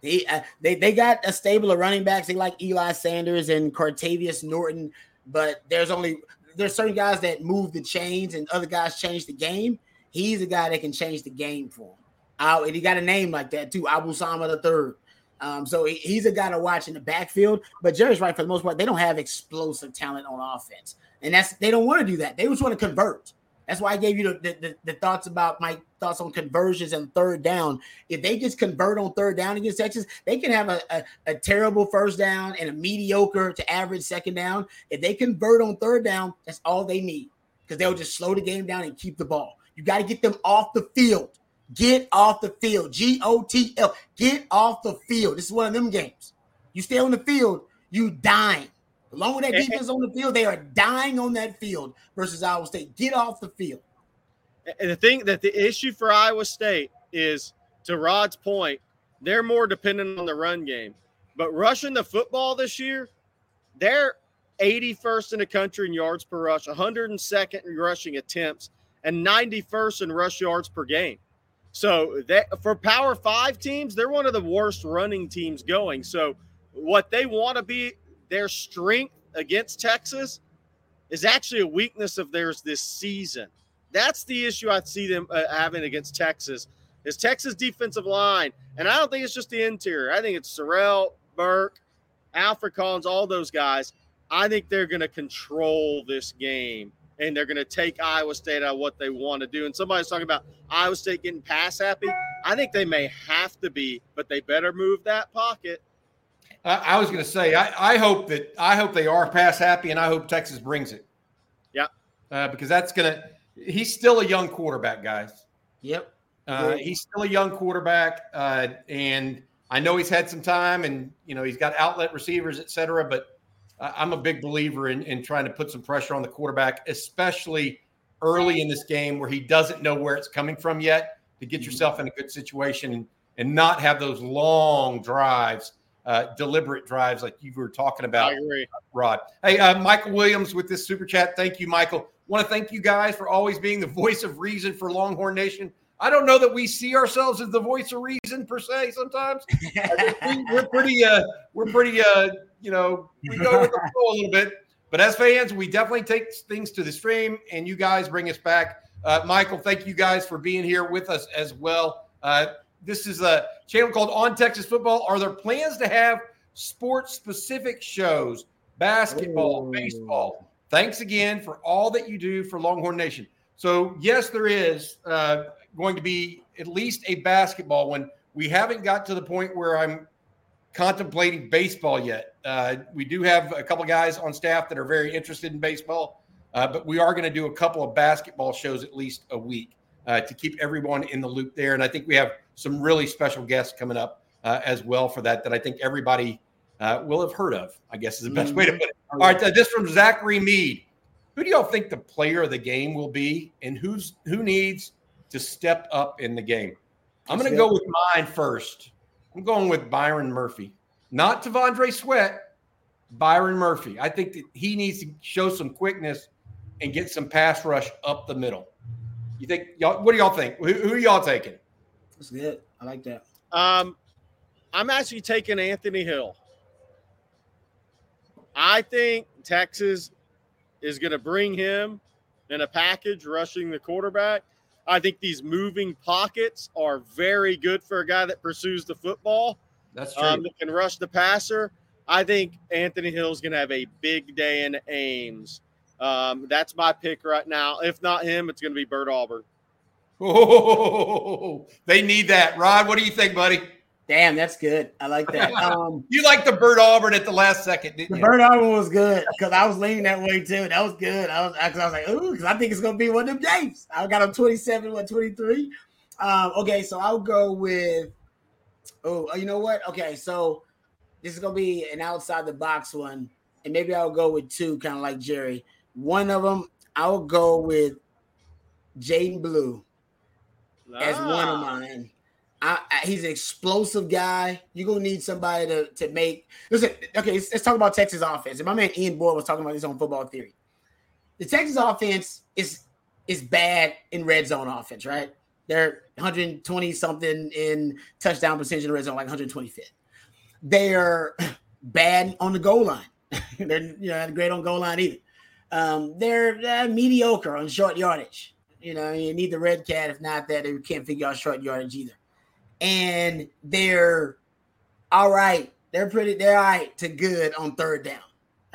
He, uh, they they got a stable of running backs. They like Eli Sanders and Cartavius Norton, but there's only there's certain guys that move the chains, and other guys change the game. He's a guy that can change the game for him. Uh, and he got a name like that too, Abu Sama the third. Um, so he's a guy to watch in the backfield, but Jerry's right. For the most part, they don't have explosive talent on offense, and that's, they don't want to do that. They just want to convert. That's why I gave you the, the, the thoughts about my thoughts on conversions and third down. If they just convert on third down against Texas, they can have a, a, a terrible first down and a mediocre to average second down. If they convert on third down, that's all they need, because they'll just slow the game down and keep the ball. You got to get them off the field. Get off the field. G O T L. Get off the field. This is one of them games. You stay on the field, you dying. Along with that defense on the field, they are dying on that field versus Iowa State. Get off the field. And the thing that the issue for Iowa State is, to Rod's point, they're more dependent on the run game. But rushing the football this year, they're eighty-first in the country in yards per rush, one hundred second in rushing attempts, and ninety-first in rush yards per game. So that, for Power Five teams, they're one of the worst running teams going. So what they want to be – their strength against Texas is actually a weakness of theirs this season. That's the issue I see them uh, having against Texas, is Texas defensive line. And I don't think it's just the interior. I think it's Sorrell, Burke, Alfred Collins, all those guys. I think they're going to control this game, and they're going to take Iowa State out of what they want to do. And somebody's talking about Iowa State getting pass happy. I think they may have to be, but they better move that pocket. I was going to say, I, I hope that I hope they are pass happy, and I hope Texas brings it. Yeah, uh, because that's going to. He's still a young quarterback, guys. Yep, uh, he's still a young quarterback, uh, and I know he's had some time, and you know he's got outlet receivers, et cetera. But I'm a big believer in, in trying to put some pressure on the quarterback, especially early in this game where he doesn't know where it's coming from yet, to get mm-hmm. yourself in a good situation and, and not have those long drives. Uh, deliberate drives like you were talking about, I agree. Rod. Hey, uh, Michael Williams with this super chat. Thank you, Michael. Want to thank you guys for always being the voice of reason for Longhorn Nation. I don't know that we see ourselves as the voice of reason per se sometimes. we're pretty, uh, we're pretty, uh, you know, we go with the flow a little bit. But as fans, we definitely take things to the stream, and you guys bring us back. Uh, Michael, thank you guys for being here with us as well. Uh, This is a channel called On Texas Football. Are there plans to have sports-specific shows, basketball, Ooh. baseball? Thanks again for all that you do for Longhorn Nation. So, yes, there is uh, going to be at least a basketball one. We haven't got to the point where I'm contemplating baseball yet. Uh, we do have a couple guys on staff that are very interested in baseball, uh, but we are going to do a couple of basketball shows at least a week. Uh, to keep everyone in the loop there. And I think we have some really special guests coming up uh, as well for that, that I think everybody uh, will have heard of, I guess is the best mm-hmm. way to put it. All right, uh, this from Zachary Mead. Who do y'all think the player of the game will be, and who's who needs to step up in the game? I'm going to go with mine first. I'm going with Byron Murphy. Not Tavondre Sweat, Byron Murphy. I think that he needs to show some quickness and get some pass rush up the middle. You think y'all? What do y'all think? Who, who are y'all taking? That's good. I like that. Um, I'm actually taking Anthony Hill. I think Texas is going to bring him in a package, rushing the quarterback. I think these moving pockets are very good for a guy that pursues the football. That's true. Um, that can rush the passer. I think Anthony Hill is going to have a big day in Ames. Um, that's my pick right now. If not him, it's going to be Burt Albert. Oh, they need that. Rod, what do you think, buddy? Damn, that's good. I like that. Um, you liked the Burt Albert at the last second, didn't the you? The Burt Albert was good because I was leaning that way too. That was good. I was, I, I was like, ooh, because I think it's going to be one of them games. I got him twenty-seven, what, twenty-three? Um, okay, so I'll go with – oh, you know what? Okay, so this is going to be an outside-the-box one, and maybe I'll go with two, kind of like Jerry. One of them, I'll go with Jaydon Blue ah. as one of mine. I, I, he's an explosive guy. You're going to need somebody to, to make – listen, okay, let's, let's talk about Texas offense. And my man Ian Boyd was talking about this on Football Theory. The Texas offense is is bad in red zone offense, right? They're one hundred twenty-something in touchdown percentage in the red zone, like one hundred twenty-fifth. They are bad on the goal line. They're you know, not great on goal line either. Um, they're uh, mediocre on short yardage. You know, you need the red cat. If not that, they can't figure out short yardage either. And they're all right. They're pretty. They're all right to good on third down.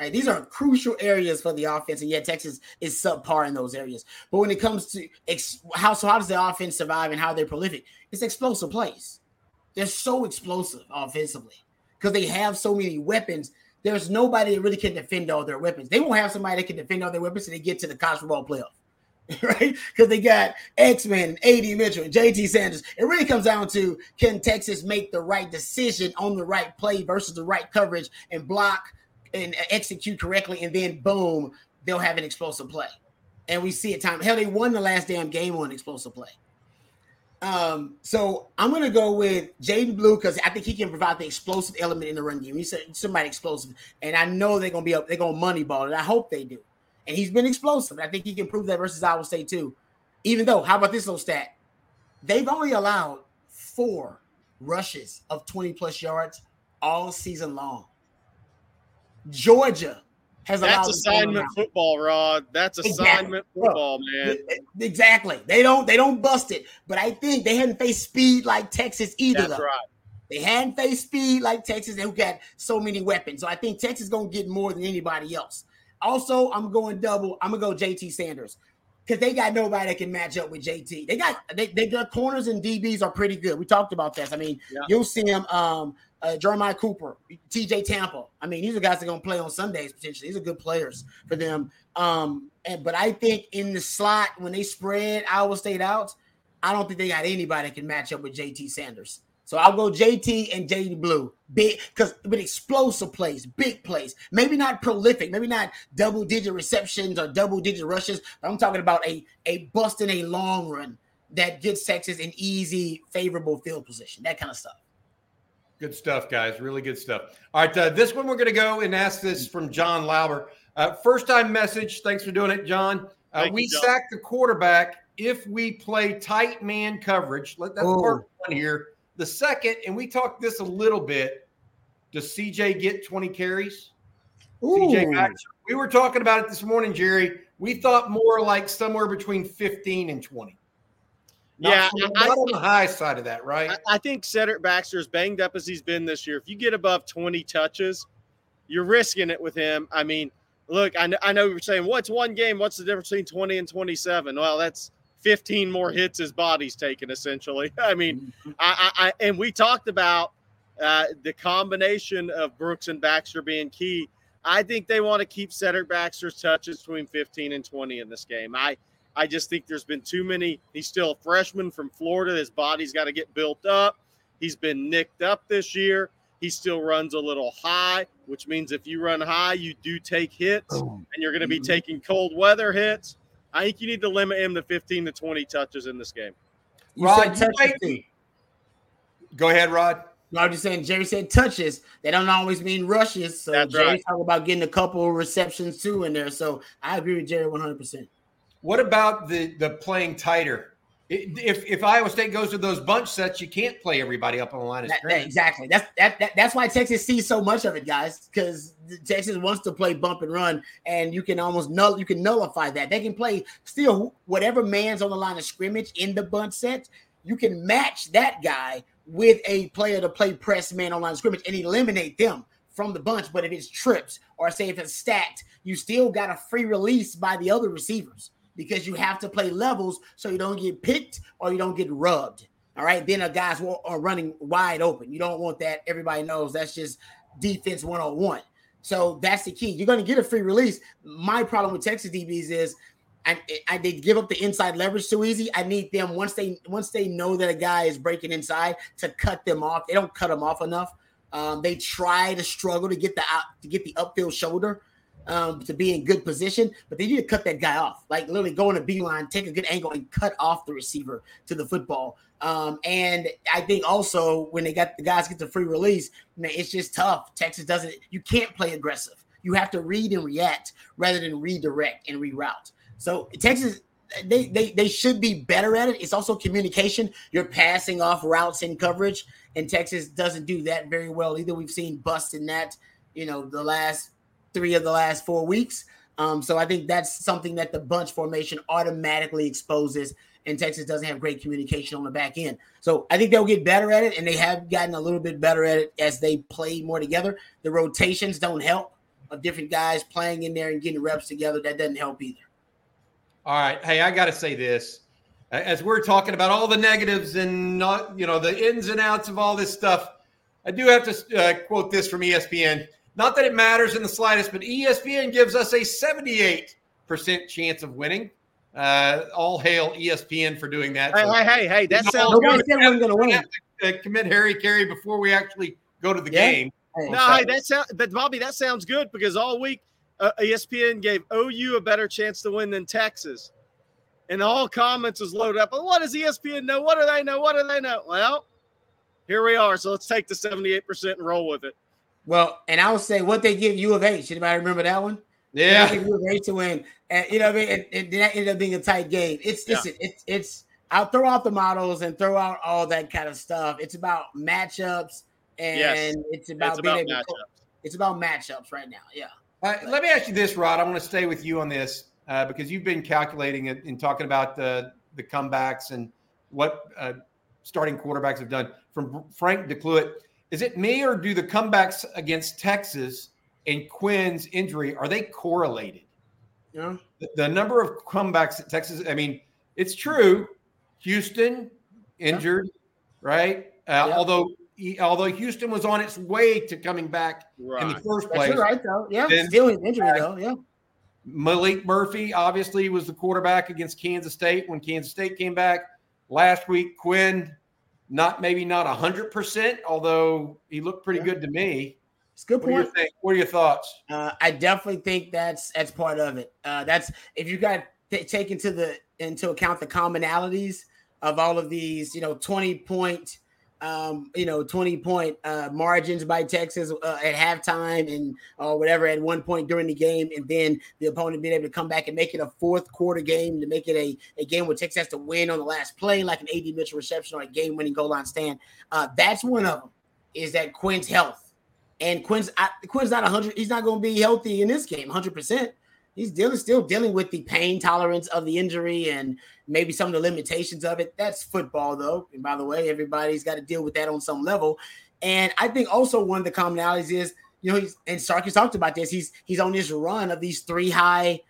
Right? These are crucial areas for the offense, and yet Texas is subpar in those areas. But when it comes to ex- how so how does the offense survive and how they're prolific? It's explosive plays. They're so explosive offensively because they have so many weapons. There's nobody that really can defend all their weapons. They won't have somebody that can defend all their weapons until they get to the college football playoff. Right? Because they got X-Men, A D Mitchell, and J T Sanders. It really comes down to, can Texas make the right decision on the right play versus the right coverage and block and execute correctly, and then, boom, they'll have an explosive play. And we see it time. Hell, they won the last damn game on an explosive play. Um, so I'm going to go with Jaydon Blue because I think he can provide the explosive element in the run game. He's somebody explosive, and I know they're going to be up. They're going to money ball it. I hope they do. And he's been explosive. I think he can prove that versus Iowa State too. Even though, how about this little stat? They've only allowed four rushes of twenty-plus yards all season long. Georgia has allowed. That's assignment football, Rod. That's assignment football, man. Exactly. They don't they don't bust it. But I think they hadn't faced speed like Texas either. That's right. They hadn't faced speed like Texas, who got so many weapons. So I think Texas is going to get more than anybody else. Also, I'm going double. I'm going to go J T Sanders because they got nobody that can match up with J T. They got they, they, their corners and D Bs are pretty good. We talked about this. I mean, yeah. You'll see him, um, uh, Jeremiah Cooper, T J Tampa. I mean, these are guys that are going to play on Sundays potentially. These are good players for them. Um, and, but I think in the slot, when they spread Iowa State out, I don't think they got anybody that can match up with J T Sanders. So I'll go J T and Jaydon Blue, big because with explosive plays, big plays, maybe not prolific, maybe not double-digit receptions or double-digit rushes. But I'm talking about a a bust in a long run that gets Texas an easy, favorable field position, that kind of stuff. Good stuff, guys. Really good stuff. All right, uh, this one we're going to go and ask this from John Lauber. Uh, first-time message. Thanks for doing it, John. Uh, we you, John. sack the quarterback if we play tight man coverage. Let that part one here. The second, and we talked this a little bit, does C J get twenty carries? Ooh. C J Baxter. We were talking about it this morning, Jerry. We thought more like somewhere between fifteen and twenty. Not, yeah. Not I, on the high side of that, right? I, I think Cedric Baxter, as banged up as he's been this year, if you get above twenty touches, you're risking it with him. I mean, look, I know, I know we were saying, what's one game? What's the difference between twenty and twenty-seven? Well, that's fifteen more hits his body's taken, essentially. I mean, I, I, I and we talked about uh, the combination of Brooks and Baxter being key. I think they want to keep Cedric Baxter's touches between fifteen and twenty in this game. I, I just think there's been too many. He's still a freshman from Florida. His body's got to get built up. He's been nicked up this year. He still runs a little high, which means if you run high, you do take hits, and you're going to be taking cold weather hits. I think you need to limit him to fifteen to twenty touches in this game. You Rod, said touches. Go ahead, Rod. No, I'm just saying, Jerry said touches. They don't always mean rushes. So That's Jerry's right. talking about getting a couple of receptions too in there. So I agree with Jerry one hundred percent. What about the, the playing tighter? If if Iowa State goes to those bunch sets, you can't play everybody up on the line of scrimmage. That, that, exactly. That's that, that. That's why Texas sees so much of it, guys. Because Texas wants to play bump and run, and you can almost null. You can nullify that. They can play still whatever man's on the line of scrimmage in the bunch set. You can match that guy with a player to play press man on line of scrimmage and eliminate them from the bunch. But if it's trips or say if it's stacked, you still got a free release by the other receivers, because you have to play levels so you don't get picked or you don't get rubbed, all right? Then a guys are running wide open. You don't want that. Everybody knows that's just defense one-on-one. So that's the key. You're going to get a free release. My problem with Texas D Bs is I, I they give up the inside leverage too easy. I need them, once they once they know that a guy is breaking inside, to cut them off. They don't cut them off enough. Um, they try to struggle to get the to get the upfield shoulder, Um, to be in good position, but they need to cut that guy off. Like literally go on a beeline, take a good angle, and cut off the receiver to the football. Um, and I think also when they got the guys get the free release, man, it's just tough. Texas doesn't. You can't play aggressive. You have to read and react rather than redirect and reroute. So Texas, they they they should be better at it. It's also communication. You're passing off routes in coverage, and Texas doesn't do that very well either. We've seen busts in that, you know, the last. three of the last four weeks. Um, so I think that's something that the bunch formation automatically exposes, and Texas doesn't have great communication on the back end. So I think they'll get better at it, and they have gotten a little bit better at it as they play more together. The rotations don't help. of different guys playing in there and getting reps together. That doesn't help either. All right. Hey, I got to say this. As we're talking about all the negatives and not, you know, the ins and outs of all this stuff, I do have to uh, quote this from E S P N. Not that it matters in the slightest, but E S P N gives us a seventy-eight percent chance of winning. Uh, all hail E S P N for doing that. Hey, so, hey, hey, hey, that sounds good. We're going to win. To, uh, commit Harry Carey before we actually go to the yeah. game. Hey, no, hey, that sound, but Bobby, that sounds good because all week uh, E S P N gave O U a better chance to win than Texas. And all comments was loaded up. Well, what does E S P N know? What do they know? What do they know? Well, here we are. So let's take the seventy-eight percent and roll with it. Well, and I would say what they give U of H. Anybody remember that one? Yeah. U of H to win. And, you know what I mean? And, and that ended up being a tight game. It's, yeah. it's, it's, it's, I'll throw out the models and throw out all that kind of stuff. It's about matchups. And yes. it's about, it's about being able to, it's about matchups right now. Yeah. Uh, let me ask you this, Rod. I want to stay with you on this. Uh, because you've been calculating it and talking about the, the comebacks and what uh, starting quarterbacks have done. From Frank DeCluet, is it me or do the comebacks against Texas and Quinn's injury, are they correlated? Yeah. The, the number of comebacks at Texas, I mean, it's true. Houston injured, yeah. right? Uh, yeah. Although he, although Houston was on its way to coming back right. in the first place. That's right, though. Yeah, then, still an injury, though, yeah. Malik Murphy, obviously, was the quarterback against Kansas State when Kansas State came back. Last week, Quinn, not maybe not one hundred percent, although he looked pretty yeah. good to me. It's a good point. What do you think? What are your thoughts? Uh, I definitely think that's that's part of it. Uh, that's if you got to take into, the, into account the commonalities of all of these, you know, twenty-point Um, you know, twenty-point uh, margins by Texas uh, at halftime and or uh, whatever at one point during the game, and then the opponent being able to come back and make it a fourth-quarter game, to make it a, a game where Texas has to win on the last play, like an A D Mitchell reception or a game-winning goal-line stand. Uh, that's one of them, is that Quinn's health. And Quinn's, I, Quinn's not one hundred. He's not going to be healthy in this game, one hundred percent. He's dealing, still dealing with the pain tolerance of the injury and maybe some of the limitations of it. That's football, though. And by the way, everybody's got to deal with that on some level. And I think also one of the commonalities is, you know, he's, and Sarkis talked about this. He's he's on this run of these three high,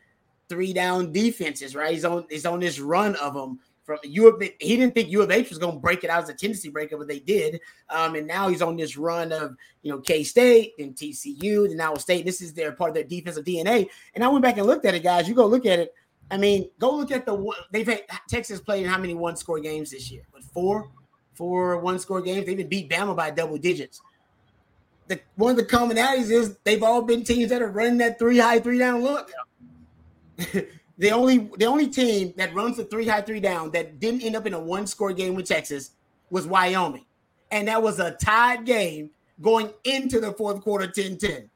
three down defenses, right? He's on he's on this run of them. From U of, he didn't think U of H was going to break it out as a tendency breaker, but they did. Um, and now he's on this run of, you know, K-State and T C U and Iowa State. This is their part of their defensive D N A. And I went back and looked at it, guys. You go look at it. I mean, go look at the one they've had. Texas played in how many one-score games this year? But four, four one-score games. They even beat Bama by double digits. The one of the commonalities is they've all been teams that are running that three high, three down look. The only the only team that runs the three high, three down that didn't end up in a one-score game with Texas was Wyoming. And that was a tied game going into the fourth quarter, ten ten.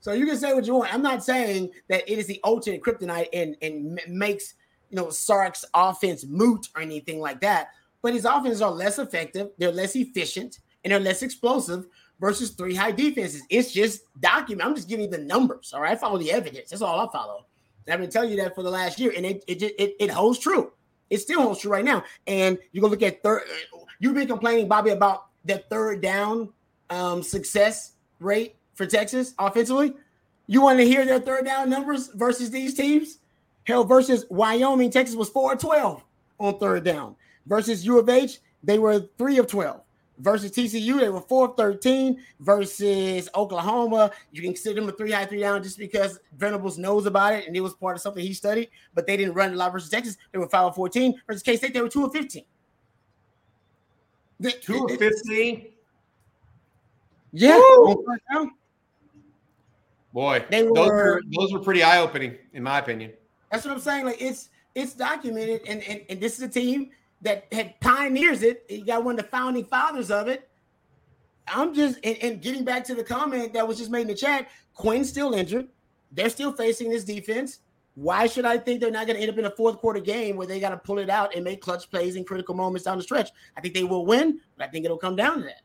So you can say what you want. I'm not saying that it is the ultimate kryptonite and, and makes, you know, Sark's offense moot or anything like that. But his offenses are less effective, they're less efficient, and they're less explosive versus three high defenses. It's just document. I'm just giving you the numbers, all right? I follow the evidence. That's all I follow. I've been telling you that for the last year, and it it it, it holds true. It still holds true right now. And you go look at third. You've been complaining, Bobby, about the third down um, success rate for Texas offensively. You want to hear their third down numbers versus these teams? Hell, versus Wyoming, Texas was four of twelve on third down. Versus U of H, they were three of twelve. Versus T C U, they were four of thirteen. Versus Oklahoma, you can consider them a three high, three down just because Venables knows about it and it was part of something he studied, but they didn't run a lot versus Texas. They were five of fourteen. Versus K-State, they were two of fifteen. two of fifteen? Yeah. Boy, they were, those, were, those were pretty eye-opening, in my opinion. That's what I'm saying. Like It's it's documented, and, and, and this is a team – that had pioneers it. You got one of the founding fathers of it. I'm just, and, and getting back to the comment that was just made in the chat, Quinn's still injured. They're still facing this defense. Why should I think they're not going to end up in a fourth quarter game where they got to pull it out and make clutch plays in critical moments down the stretch? I think they will win, but I think it'll come down to that.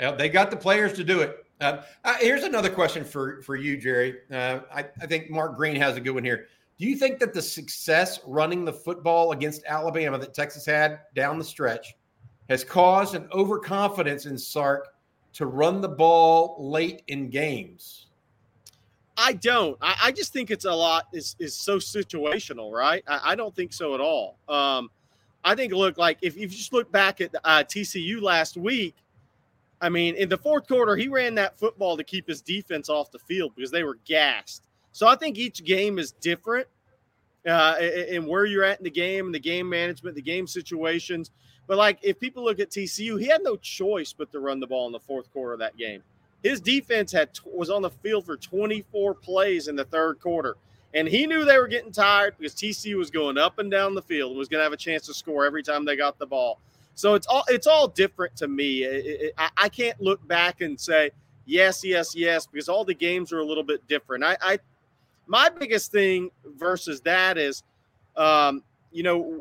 Well, they got the players to do it. Uh, uh, here's another question for, for you, Jerry. Uh, I, I think Mark Green has a good one here. Do you think that the success running the football against Alabama that Texas had down the stretch has caused an overconfidence in Sark to run the ball late in games? I don't. I, I just think it's a lot is is so situational, right? I, I don't think so at all. Um, I think, look, like if, if you just look back at uh, T C U last week, I mean, in the fourth quarter, he ran that football to keep his defense off the field because they were gassed. So I think each game is different uh, in where you're at in the game, and the game management, the game situations. But, like, if people look at T C U, he had no choice but to run the ball in the fourth quarter of that game. His defense had was on the field for twenty-four plays in the third quarter, and he knew they were getting tired because T C U was going up and down the field and was going to have a chance to score every time they got the ball. So it's all it's all different to me. It, it, I, I can't look back and say, yes, yes, yes, because all the games are a little bit different. I, I my biggest thing versus that is, um, you know,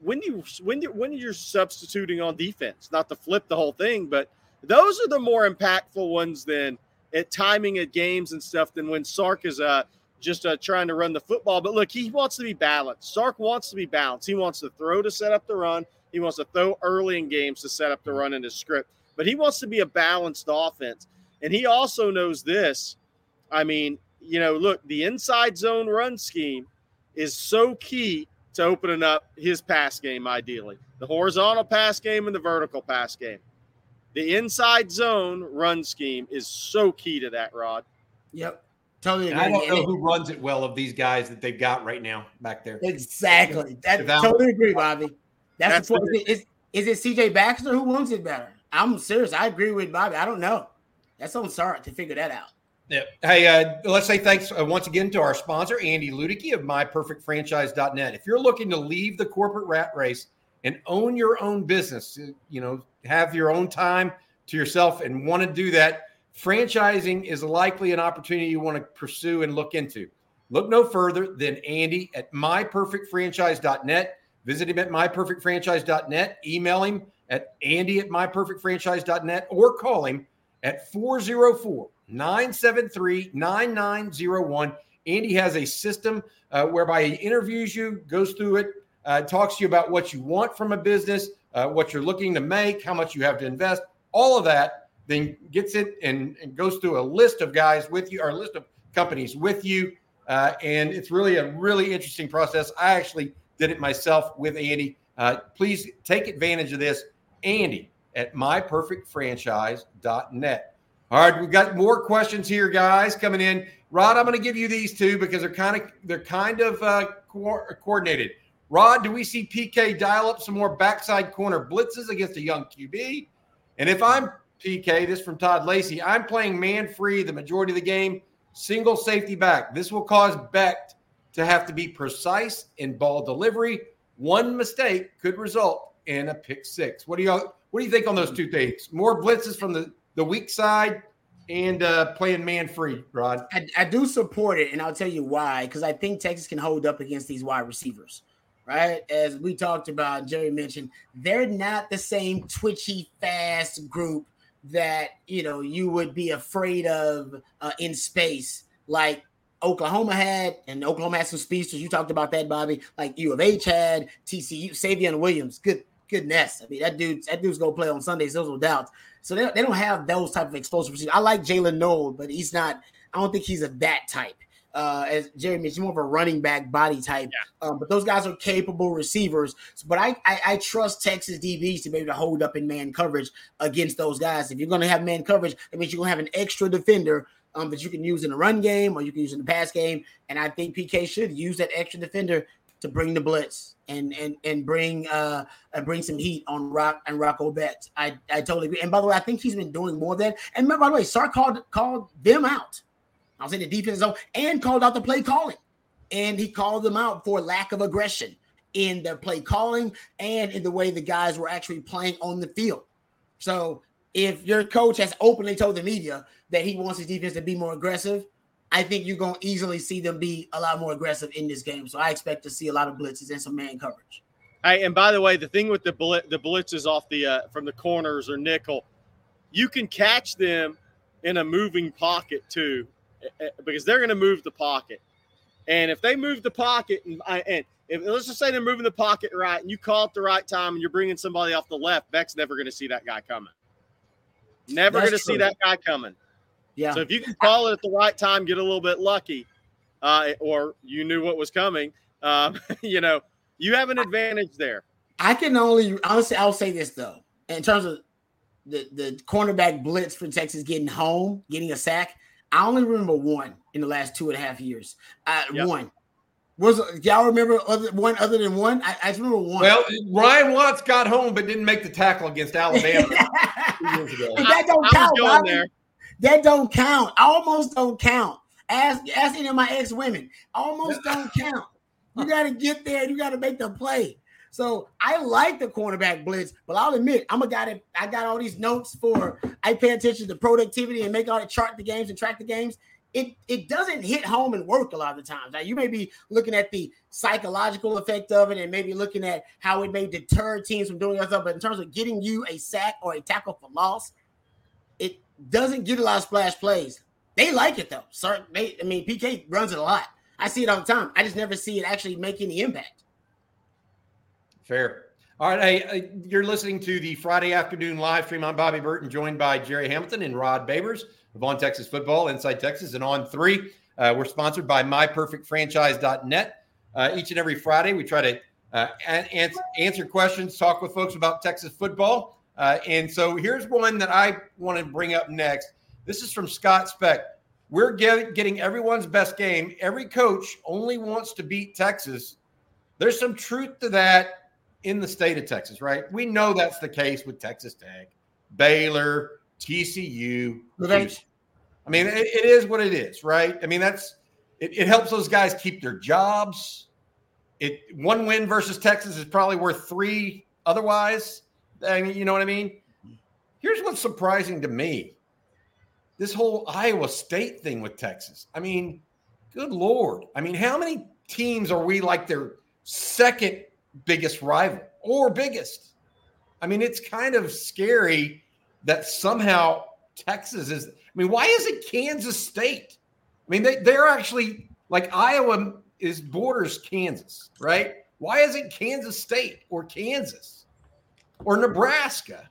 when you when you, when you're substituting on defense, not to flip the whole thing, but those are the more impactful ones than at timing at games and stuff than when Sark is uh, just uh, trying to run the football. But, look, he wants to be balanced. Sark wants to be balanced. He wants to throw to set up the run. He wants to throw early in games to set up the run in his script. But he wants to be a balanced offense. And he also knows this. I mean, you know, look, the inside zone run scheme is so key to opening up his pass game ideally, the horizontal pass game and the vertical pass game. The inside zone run scheme is so key to that, Rod. Yep. Totally agree. I don't know who runs it well of these guys that they've got right now back there. Exactly. That, totally agree, Bobby. That's, That's the point. Is, is it C J Baxter who runs it better? I'm serious. I agree with Bobby. I don't know. That's on Sark to figure that out. Yep. Hey, uh, let's say thanks uh, once again to our sponsor, Andy Ludeke of my perfect franchise dot net. If you're looking to leave the corporate rat race and own your own business, you know, have your own time to yourself and want to do that, franchising is likely an opportunity you want to pursue and look into. Look no further than Andy at my perfect franchise dot net. Visit him at my perfect franchise dot net. Email him at Andy at my perfect franchise dot net or call him at four oh four, nine seven three, nine nine oh one. Andy has a system uh, whereby he interviews you, goes through it, uh, talks to you about what you want from a business, Uh, what you're looking to make, how much you have to invest, all of that, then gets it and, and goes through a list of guys with you, or a list of companies with you. Uh, and it's really a really interesting process. I actually did it myself with Andy. Uh, please take advantage of this. Andy at my perfect franchise dot net. All right, we've got more questions here, guys, coming in. Rod, I'm going to give you these two because they're kind of they're kind of uh, co- coordinated. Rod, do we see P K dial up some more backside corner blitzes against a young Q B? And if I'm P K, this from Todd Lacey, I'm playing man free the majority of the game, single safety back. This will cause Becht to have to be precise in ball delivery. One mistake could result in a pick six. What do y'all, what do you think on those two things? More blitzes from the, the weak side and uh, playing man free, Rod? I, I do support it, and I'll tell you why, because I think Texas can hold up against these wide receivers. Right, as we talked about, Jerry mentioned, they're not the same twitchy, fast group that, you know, you would be afraid of uh, in space like Oklahoma had, and Oklahoma had some speedsters. You talked about that, Bobby, like U of H had, T C U, Savion Williams. Good goodness. I mean, that dude, that dude's going to play on Sundays, there's no doubt. So they, they don't have those type of explosive receivers. I like Jalen Noel, but he's not – I don't think he's a that type. Uh, as Jerry mentioned, more of a running back body type. Yeah. Um, but those guys are capable receivers. But I, I, I trust Texas D Bs to be able to hold up in man coverage against those guys. If you're going to have man coverage, that means you're going to have an extra defender um, that you can use in the run game or you can use in the pass game. And I think P K should use that extra defender to bring the blitz and and and bring uh and bring some heat on Rock and Rocco Becht. I, I totally agree. And by the way, I think he's been doing more of that. And remember, by the way, Sark called called them out. I was in the defense zone and called out the play calling. And he called them out for lack of aggression in the play calling and in the way the guys were actually playing on the field. So if your coach has openly told the media that he wants his defense to be more aggressive, I think you're going to easily see them be a lot more aggressive in this game. So I expect to see a lot of blitzes and some man coverage. Hey, and by the way, the thing with the blitz, the blitzes off the uh, from the corners or nickel, you can catch them in a moving pocket too, because they're going to move the pocket. And if they move the pocket, and, and if, let's just say they're moving the pocket right, and you call at the right time, and you're bringing somebody off the left, Becht's never going to see that guy coming. Never going to see that guy coming. Yeah. So if you can call it at the right time, get a little bit lucky, uh, or you knew what was coming, uh, you know, you have an advantage there. I can only honestly, I'll say this though, in terms of the, the cornerback blitz for Texas getting home, getting a sack. I only remember one in the last two and a half years. Uh, yep. One. Was y'all remember other one other than one? I, I just remember one. Well, Ryan Watts got home but didn't make the tackle against Alabama. years ago. And that don't I, count. I was going there. That don't count. Almost don't count. Ask, ask any of my ex-women. Almost don't count. You got to get there. You got to make the play. So I like the cornerback blitz, but I'll admit I'm a guy that I got all these notes for. I pay attention to productivity and make all the chart the games and track the games. It it doesn't hit home and work a lot of the times. Now, you may be looking at the psychological effect of it and maybe looking at how it may deter teams from doing that stuff, but in terms of getting you a sack or a tackle for loss, it doesn't get a lot of splash plays. They like it, though. Sir, they, I mean, P K runs it a lot. I see it all the time. I just never see it actually make any impact. Fair. All right, hey, you're listening to the Friday afternoon live stream. I'm Bobby Burton, joined by Jerry Hamilton and Rod Babers of On Texas Football, Inside Texas, and On Three. Uh, we're sponsored by my perfect franchise dot net. Uh, each and every Friday, we try to uh, answer, answer questions, talk with folks about Texas football. Uh, and so here's one that I want to bring up next. This is from Scott Speck. We're get, getting everyone's best game. Every coach only wants to beat Texas. There's some truth to that in the state of Texas, right? We know that's the case with Texas Tech, Baylor, T C U. I mean, it, it is what it is, right? I mean, that's it, it helps those guys keep their jobs. It one win versus Texas is probably worth three otherwise. I mean, you know what I mean? Here's what's surprising to me. This whole Iowa State thing with Texas. I mean, good Lord. I mean, how many teams are we like their second biggest rival or biggest? I mean, it's kind of scary that somehow Texas is, I mean, why is it Kansas State? I mean, they, they're actually, like Iowa is borders Kansas, right? Why is it Kansas State or Kansas or Nebraska?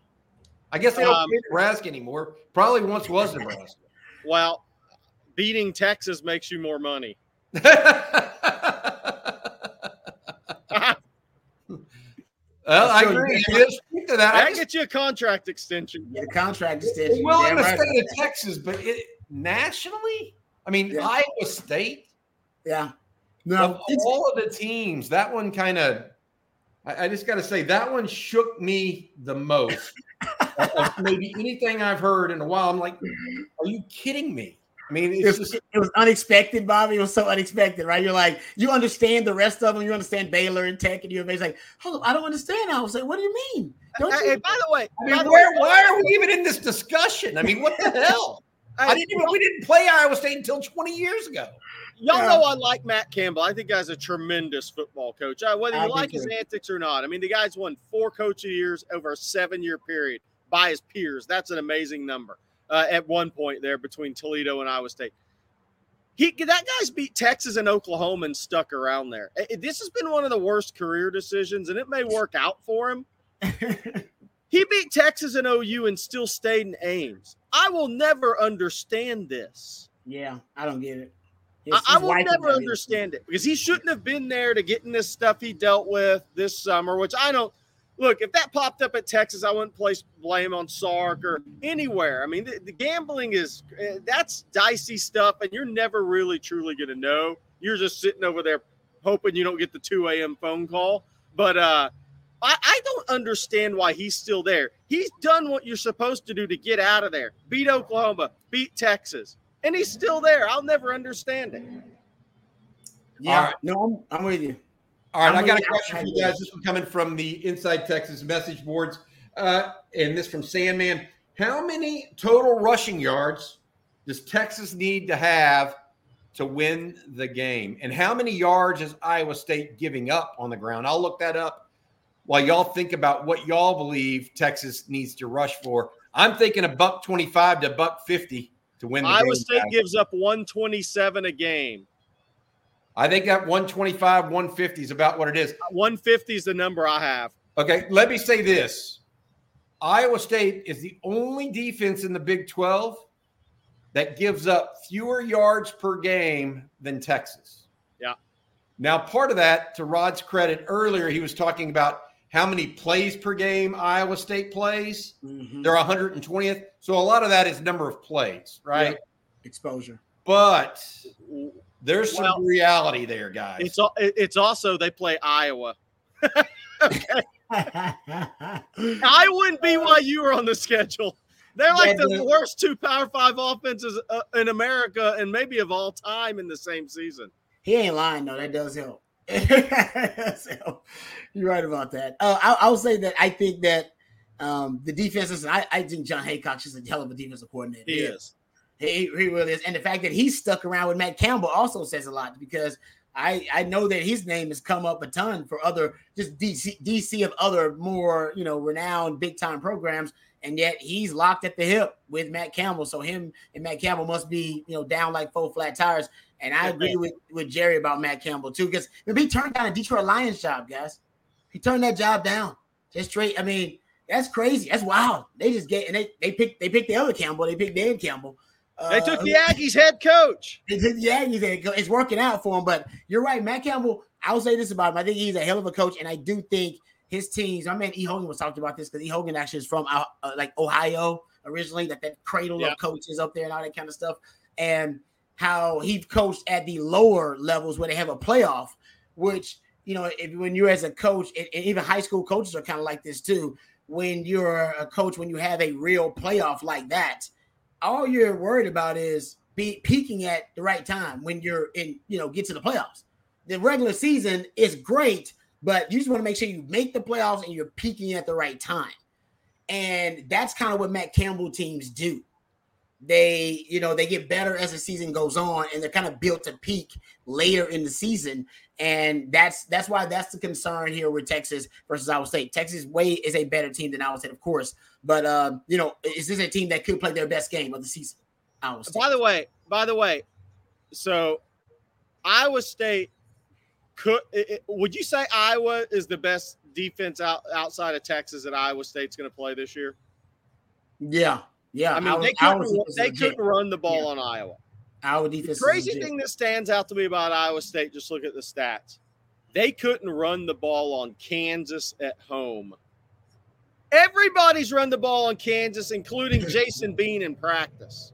I guess they don't um, play Nebraska anymore. Probably once was Nebraska. Well, beating Texas makes you more money. Well, I agree. I speak to that. I, I just, get you a contract extension. Yeah, contract extension. Well, in the right state of Texas, but it, nationally, I mean, yeah. Iowa State. Yeah. No, of all of the teams, that one kind of. I, I just got to say that one shook me the most. Of maybe anything I've heard in a while. I'm like, are you kidding me? I mean, it's it, was, just, it was unexpected, Bobby. It was so unexpected, right? You're like, you understand the rest of them. You understand Baylor and Tech and U of A. It's like, hold on, I don't understand. I was like, what do you mean? Don't hey, you? Hey, by the way, I mean, by the where, way, why are we even in this discussion? I mean, what the hell? I, I didn't even, we didn't play Iowa State until twenty years ago. Y'all yeah. know I like Matt Campbell. I think the guy's a tremendous football coach. Whether you I like his antics or not, I mean, the guy's won four coach years over a seven-year period by his peers. That's an amazing number. Uh, at one point there between Toledo and Iowa State. He, that guy's beat Texas and Oklahoma and stuck around there. This has been one of the worst career decisions, and it may work out for him. He beat Texas and O U and still stayed in Ames. I will never understand this. Yeah, I don't get it. His, his I will never understand it. it because he shouldn't have been there to get in this stuff he dealt with this summer, which I don't. Look, if that popped up at Texas, I wouldn't place blame on Sark or anywhere. I mean, the, the gambling is – that's dicey stuff, and you're never really truly going to know. You're just sitting over there hoping you don't get the two a.m. phone call. But uh, I, I don't understand why he's still there. He's done what you're supposed to do to get out of there, beat Oklahoma, beat Texas, and he's still there. I'll never understand it. Yeah, right. No, I'm, I'm with you. All right, I got a question for you guys. This one coming from the Inside Texas message boards, uh, and this from Sandman. How many total rushing yards does Texas need to have to win the game? And how many yards is Iowa State giving up on the ground? I'll look that up while y'all think about what y'all believe Texas needs to rush for. I'm thinking a buck twenty-five to a buck fifty to win the game. Iowa State gives up one twenty-seven a game. I think that one twenty-five, one fifty is about what it is. one fifty is the number I have. Okay, let me say this. Iowa State is the only defense in the Big twelve that gives up fewer yards per game than Texas. Yeah. Now, part of that, to Rod's credit, earlier he was talking about how many plays per game Iowa State plays. Mm-hmm. They're one hundred twentieth. So a lot of that is number of plays, right? Yeah. Exposure. But there's some well, reality there, guys. It's it's also they play Iowa. Okay. Iowa and B Y U are on the schedule. They're like the worst two Power Five offenses uh, in America and maybe of all time in the same season. He ain't lying, though. That does help. So, you're right about that. Uh, I, I would say that I think that um, the defenses, I, I think John Haycock is a hell of a defensive coordinator. He is. He, he really is. And the fact that he's stuck around with Matt Campbell also says a lot, because I, I know that his name has come up a ton for other, just D C, D C of other more, you know, renowned big-time programs. And yet he's locked at the hip with Matt Campbell. So him and Matt Campbell must be, you know, down like four flat tires. And I agree with, with Jerry about Matt Campbell too, because he turned down a Detroit Lions job, guys. He turned that job down. Just straight. I mean, that's crazy. That's wild. They just get and they they picked they picked the other Campbell. They picked Dan Campbell. Uh, they took the Aggies head coach. They took the Aggies head coach. It's working out for him. But you're right, Matt Campbell. I'll say this about him. I think he's a hell of a coach, and I do think his teams. My man E. Hogan was talking about this, because E. Hogan actually is from uh, uh, like Ohio originally, like that cradle yeah. of coaches up there and all that kind of stuff, and how he's coached at the lower levels where they have a playoff, which, you know, if, when you're as a coach, and, and even high school coaches are kind of like this too. When you're a coach, when you have a real playoff like that, all you're worried about is be peaking at the right time when you're in, you know, get to the playoffs. The regular season is great, but you just want to make sure you make the playoffs and you're peaking at the right time. And that's kind of what Matt Campbell teams do. They, you know, they get better as the season goes on, and they're kind of built to peak later in the season. And that's that's why that's the concern here with Texas versus Iowa State. Texas way is a better team than Iowa State, of course. But, uh, you know, is this a team that could play their best game of the season? Iowa State. By the way, by the way, so Iowa State could – would you say Iowa is the best defense out, outside of Texas that Iowa State's going to play this year? Yeah. Yeah, I mean, our, they couldn't, they couldn't run the ball yeah. on Iowa. Our defense. The crazy thing that stands out to me about Iowa State, just look at the stats. They couldn't run the ball on Kansas at home. Everybody's run the ball on Kansas, including Jason Bean in practice.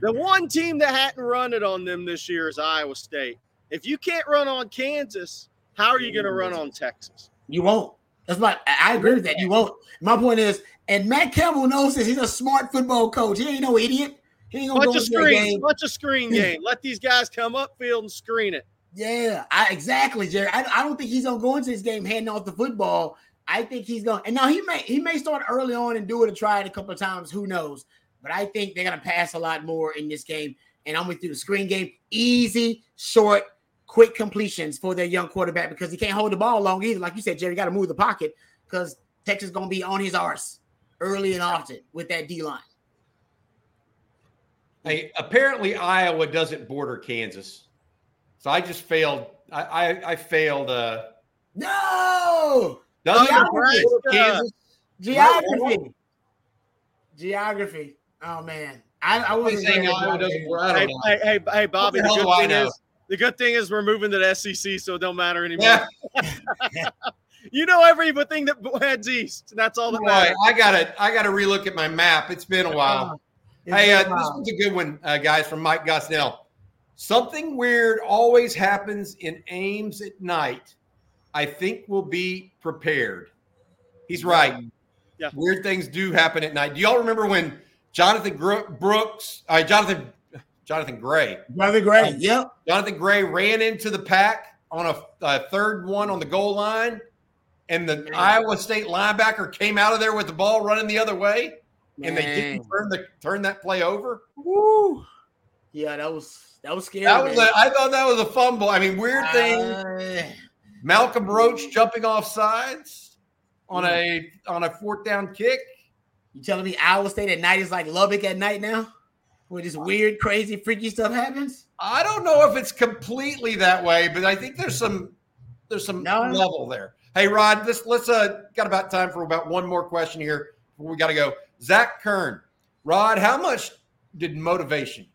The one team that hadn't run it on them this year is Iowa State. If you can't run on Kansas, how are you going to run on Texas? You won't. That's my. I agree with that. You won't. My point is. And Matt Campbell knows this. He's a smart football coach. He ain't no idiot. He ain't gonna bunch go of screens, bunch of screen game. Let these guys come upfield and screen it. Yeah, I, exactly, Jerry. I, I don't think he's gonna go into this game handing off the football. I think he's gonna. And now he may he may start early on and do it and try it a couple of times. Who knows? But I think they're gonna pass a lot more in this game. And I'm with you. The screen game, easy, short, quick completions for their young quarterback, because he can't hold the ball long either. Like you said, Jerry, got to move the pocket, because Texas gonna be on his arse early and often with that D-line. Hey, apparently Iowa doesn't border Kansas. So I just failed. I I, I failed. Uh, no! Doesn't border Kansas. Geography. Geography. Oh, man. I, I wasn't saying Iowa doesn't border. Hey, hey, hey, hey, Bobby, the, the good thing is, the good thing is we're moving to the S E C, so it don't matter anymore. Yeah. You know everything that heads east. That's all that matters. Right. I gotta, I gotta relook at my map. It's been a while. It's hey, uh, a while. This one's a good one, uh, guys, from Mike Gosnell. Something weird always happens in Ames at night. I think we'll be prepared. He's right. Yeah. Weird things do happen at night. Do y'all remember when Jonathan Gro- Brooks, uh, Jonathan, Jonathan Gray, Jonathan Gray, uh, yep, Jonathan Gray ran into the pack on a, a third one on the goal line. And the Man. Iowa State linebacker came out of there with the ball running the other way, Man. and they didn't turn the turn that play over. Woo! Yeah, that was that was scary. That was a, I thought that was a fumble. I mean, weird thing. Uh, Malcolm Roach jumping off sides on a on a fourth down kick. You telling me Iowa State at night is like Lubbock at night now, where this weird, crazy, freaky stuff happens? I don't know if it's completely that way, but I think there's some there's some no, level no. there. Hey, Rod, let's, let's uh, got about time for about one more question here before we got to go. Zach Kern, Rod, how much did motivation,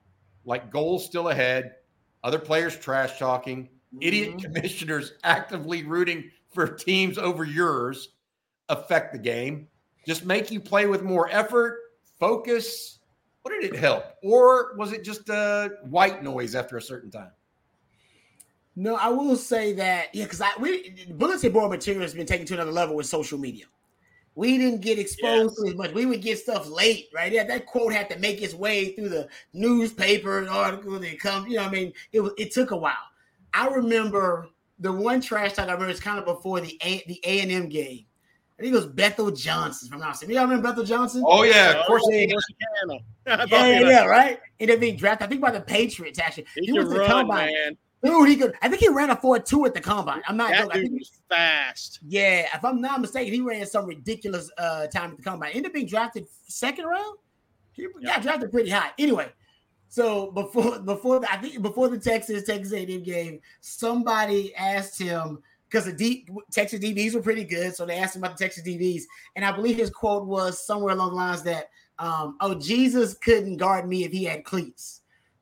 like goals still ahead, other players trash talking, mm-hmm. idiot commissioners actively rooting for teams over yours affect the game? Just make you play with more effort, focus? What did it help? Or was it just uh, white noise after a certain time? No, I will say that, yeah, because I we bulletin board material has been taken to another level with social media. We didn't get exposed yes. to as much. We would get stuff late, right? Yeah, that quote had to make its way through the newspaper and article that comes. You know what I mean? It it took a while. I remember the one trash talk I remember is kind of before the a, the A and M game. I think it was Bethel Johnson from Austin. You all remember Bethel Johnson? Oh, yeah. Of course. Yeah, yeah, yeah, right? Ended up being drafted, I think, by the Patriots, actually. He, he was the run, combine. Man. Dude, he could. I think he ran a four two at the combine. I'm not. That dude I think he was fast. Yeah, if I'm not mistaken, he ran some ridiculous uh, time at the combine. Ended up being drafted second round. He yep. got drafted pretty high. Anyway, so before before the, I think before the Texas Texas A and M game, somebody asked him because the D, Texas D Bs were pretty good, so they asked him about the Texas D Bs, and I believe his quote was somewhere along the lines that, um, "Oh, Jesus couldn't guard me if he had cleats."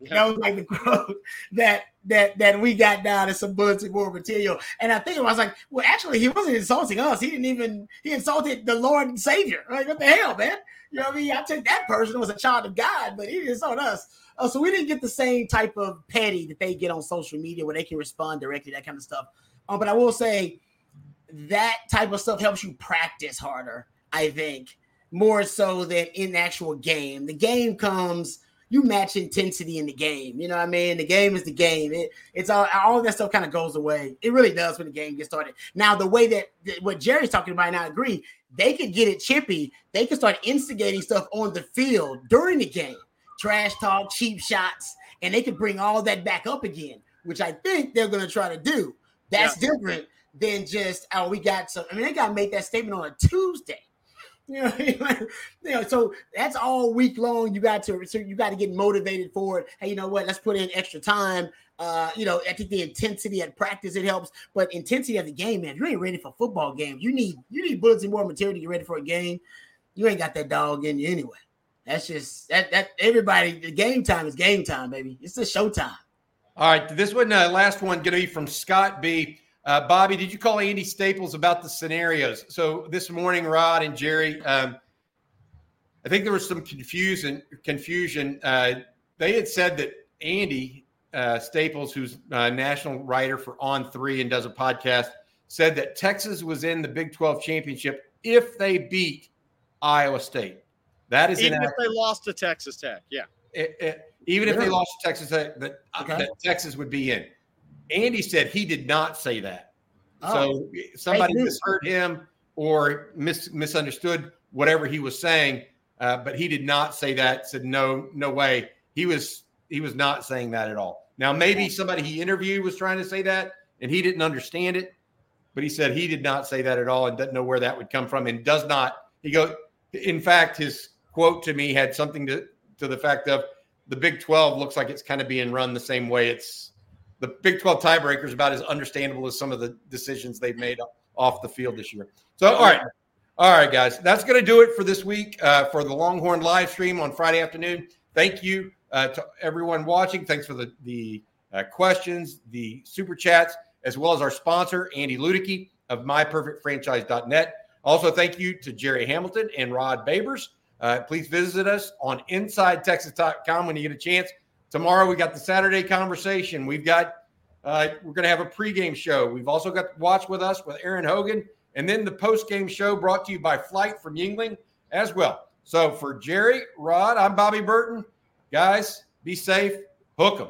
That was like the quote that that that we got down as some bulletin board material. And I think I was like, well, actually, he wasn't insulting us. He didn't even he insulted the Lord and Savior. Like, what the hell, man? You know what I mean? I took that person who was a child of God, but he didn't insult us. Uh, so we didn't get the same type of petty that they get on social media where they can respond directly, that kind of stuff. Um, but I will say that type of stuff helps you practice harder, I think, more so than in the actual game. The game comes. You match intensity in the game. You know what I mean? The game is the game. It, it's all, all that stuff kind of goes away. It really does when the game gets started. Now, the way that, that what Jerry's talking about, and I agree, they could get it chippy. They could start instigating stuff on the field during the game, trash talk, cheap shots, and they could bring all that back up again, which I think they're going to try to do. That's yeah. different than just, oh, we got some. I mean, they got to make that statement on a Tuesday. You know, you know, so that's all week long. You got to, so you got to get motivated for it. Hey, you know what? Let's put in extra time. Uh, you know, I think the intensity at practice, it helps, but intensity of the game, man. You ain't ready for football games. You need you need bullets and more material to get ready for a game. You ain't got that dog in you anyway. That's just that that everybody. The game time is game time, baby. It's the show time. All right, this one, uh, last one, gonna be from Scott B. Uh, Bobby, did you call Andy Staples about the scenarios? So this morning, Rod and Jerry, um, I think there was some confusion. Confusion. Uh, they had said that Andy uh, Staples, who's a national writer for On Three and does a podcast, said that Texas was in the Big twelve championship if they beat Iowa State. That is even inaccurate. If they lost to Texas Tech, yeah. It, it, even yeah. if they lost to Texas Tech, that, okay. that Texas would be in. Andy said he did not say that. Oh, so somebody misheard him or mis- misunderstood whatever he was saying, uh, but he did not say that. Said, no, no way. He was he was not saying that at all. Now, maybe somebody he interviewed was trying to say that, and he didn't understand it, but he said he did not say that at all and doesn't know where that would come from and does not. He goes, in fact, his quote to me had something to, to the fact of the Big twelve looks like it's kind of being run the same way it's, the Big twelve tiebreaker is about as understandable as some of the decisions they've made off the field this year. So, all right. All right, guys. That's going to do it for this week uh, for the Longhorn live stream on Friday afternoon. Thank you uh, to everyone watching. Thanks for the, the uh, questions, the super chats, as well as our sponsor, Andy Ludeke of my perfect franchise dot net. Also, thank you to Jerry Hamilton and Rod Babers. Uh, please visit us on inside texas dot com when you get a chance. Tomorrow we got the Saturday conversation. We've got uh, we're going to have a pregame show. We've also got Watch With Us with Aaron Hogan, and then the postgame show brought to you by Flight from Yingling as well. So for Jerry, Rod, I'm Bobby Burton. Guys, be safe. Hook 'em.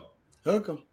Hook 'em.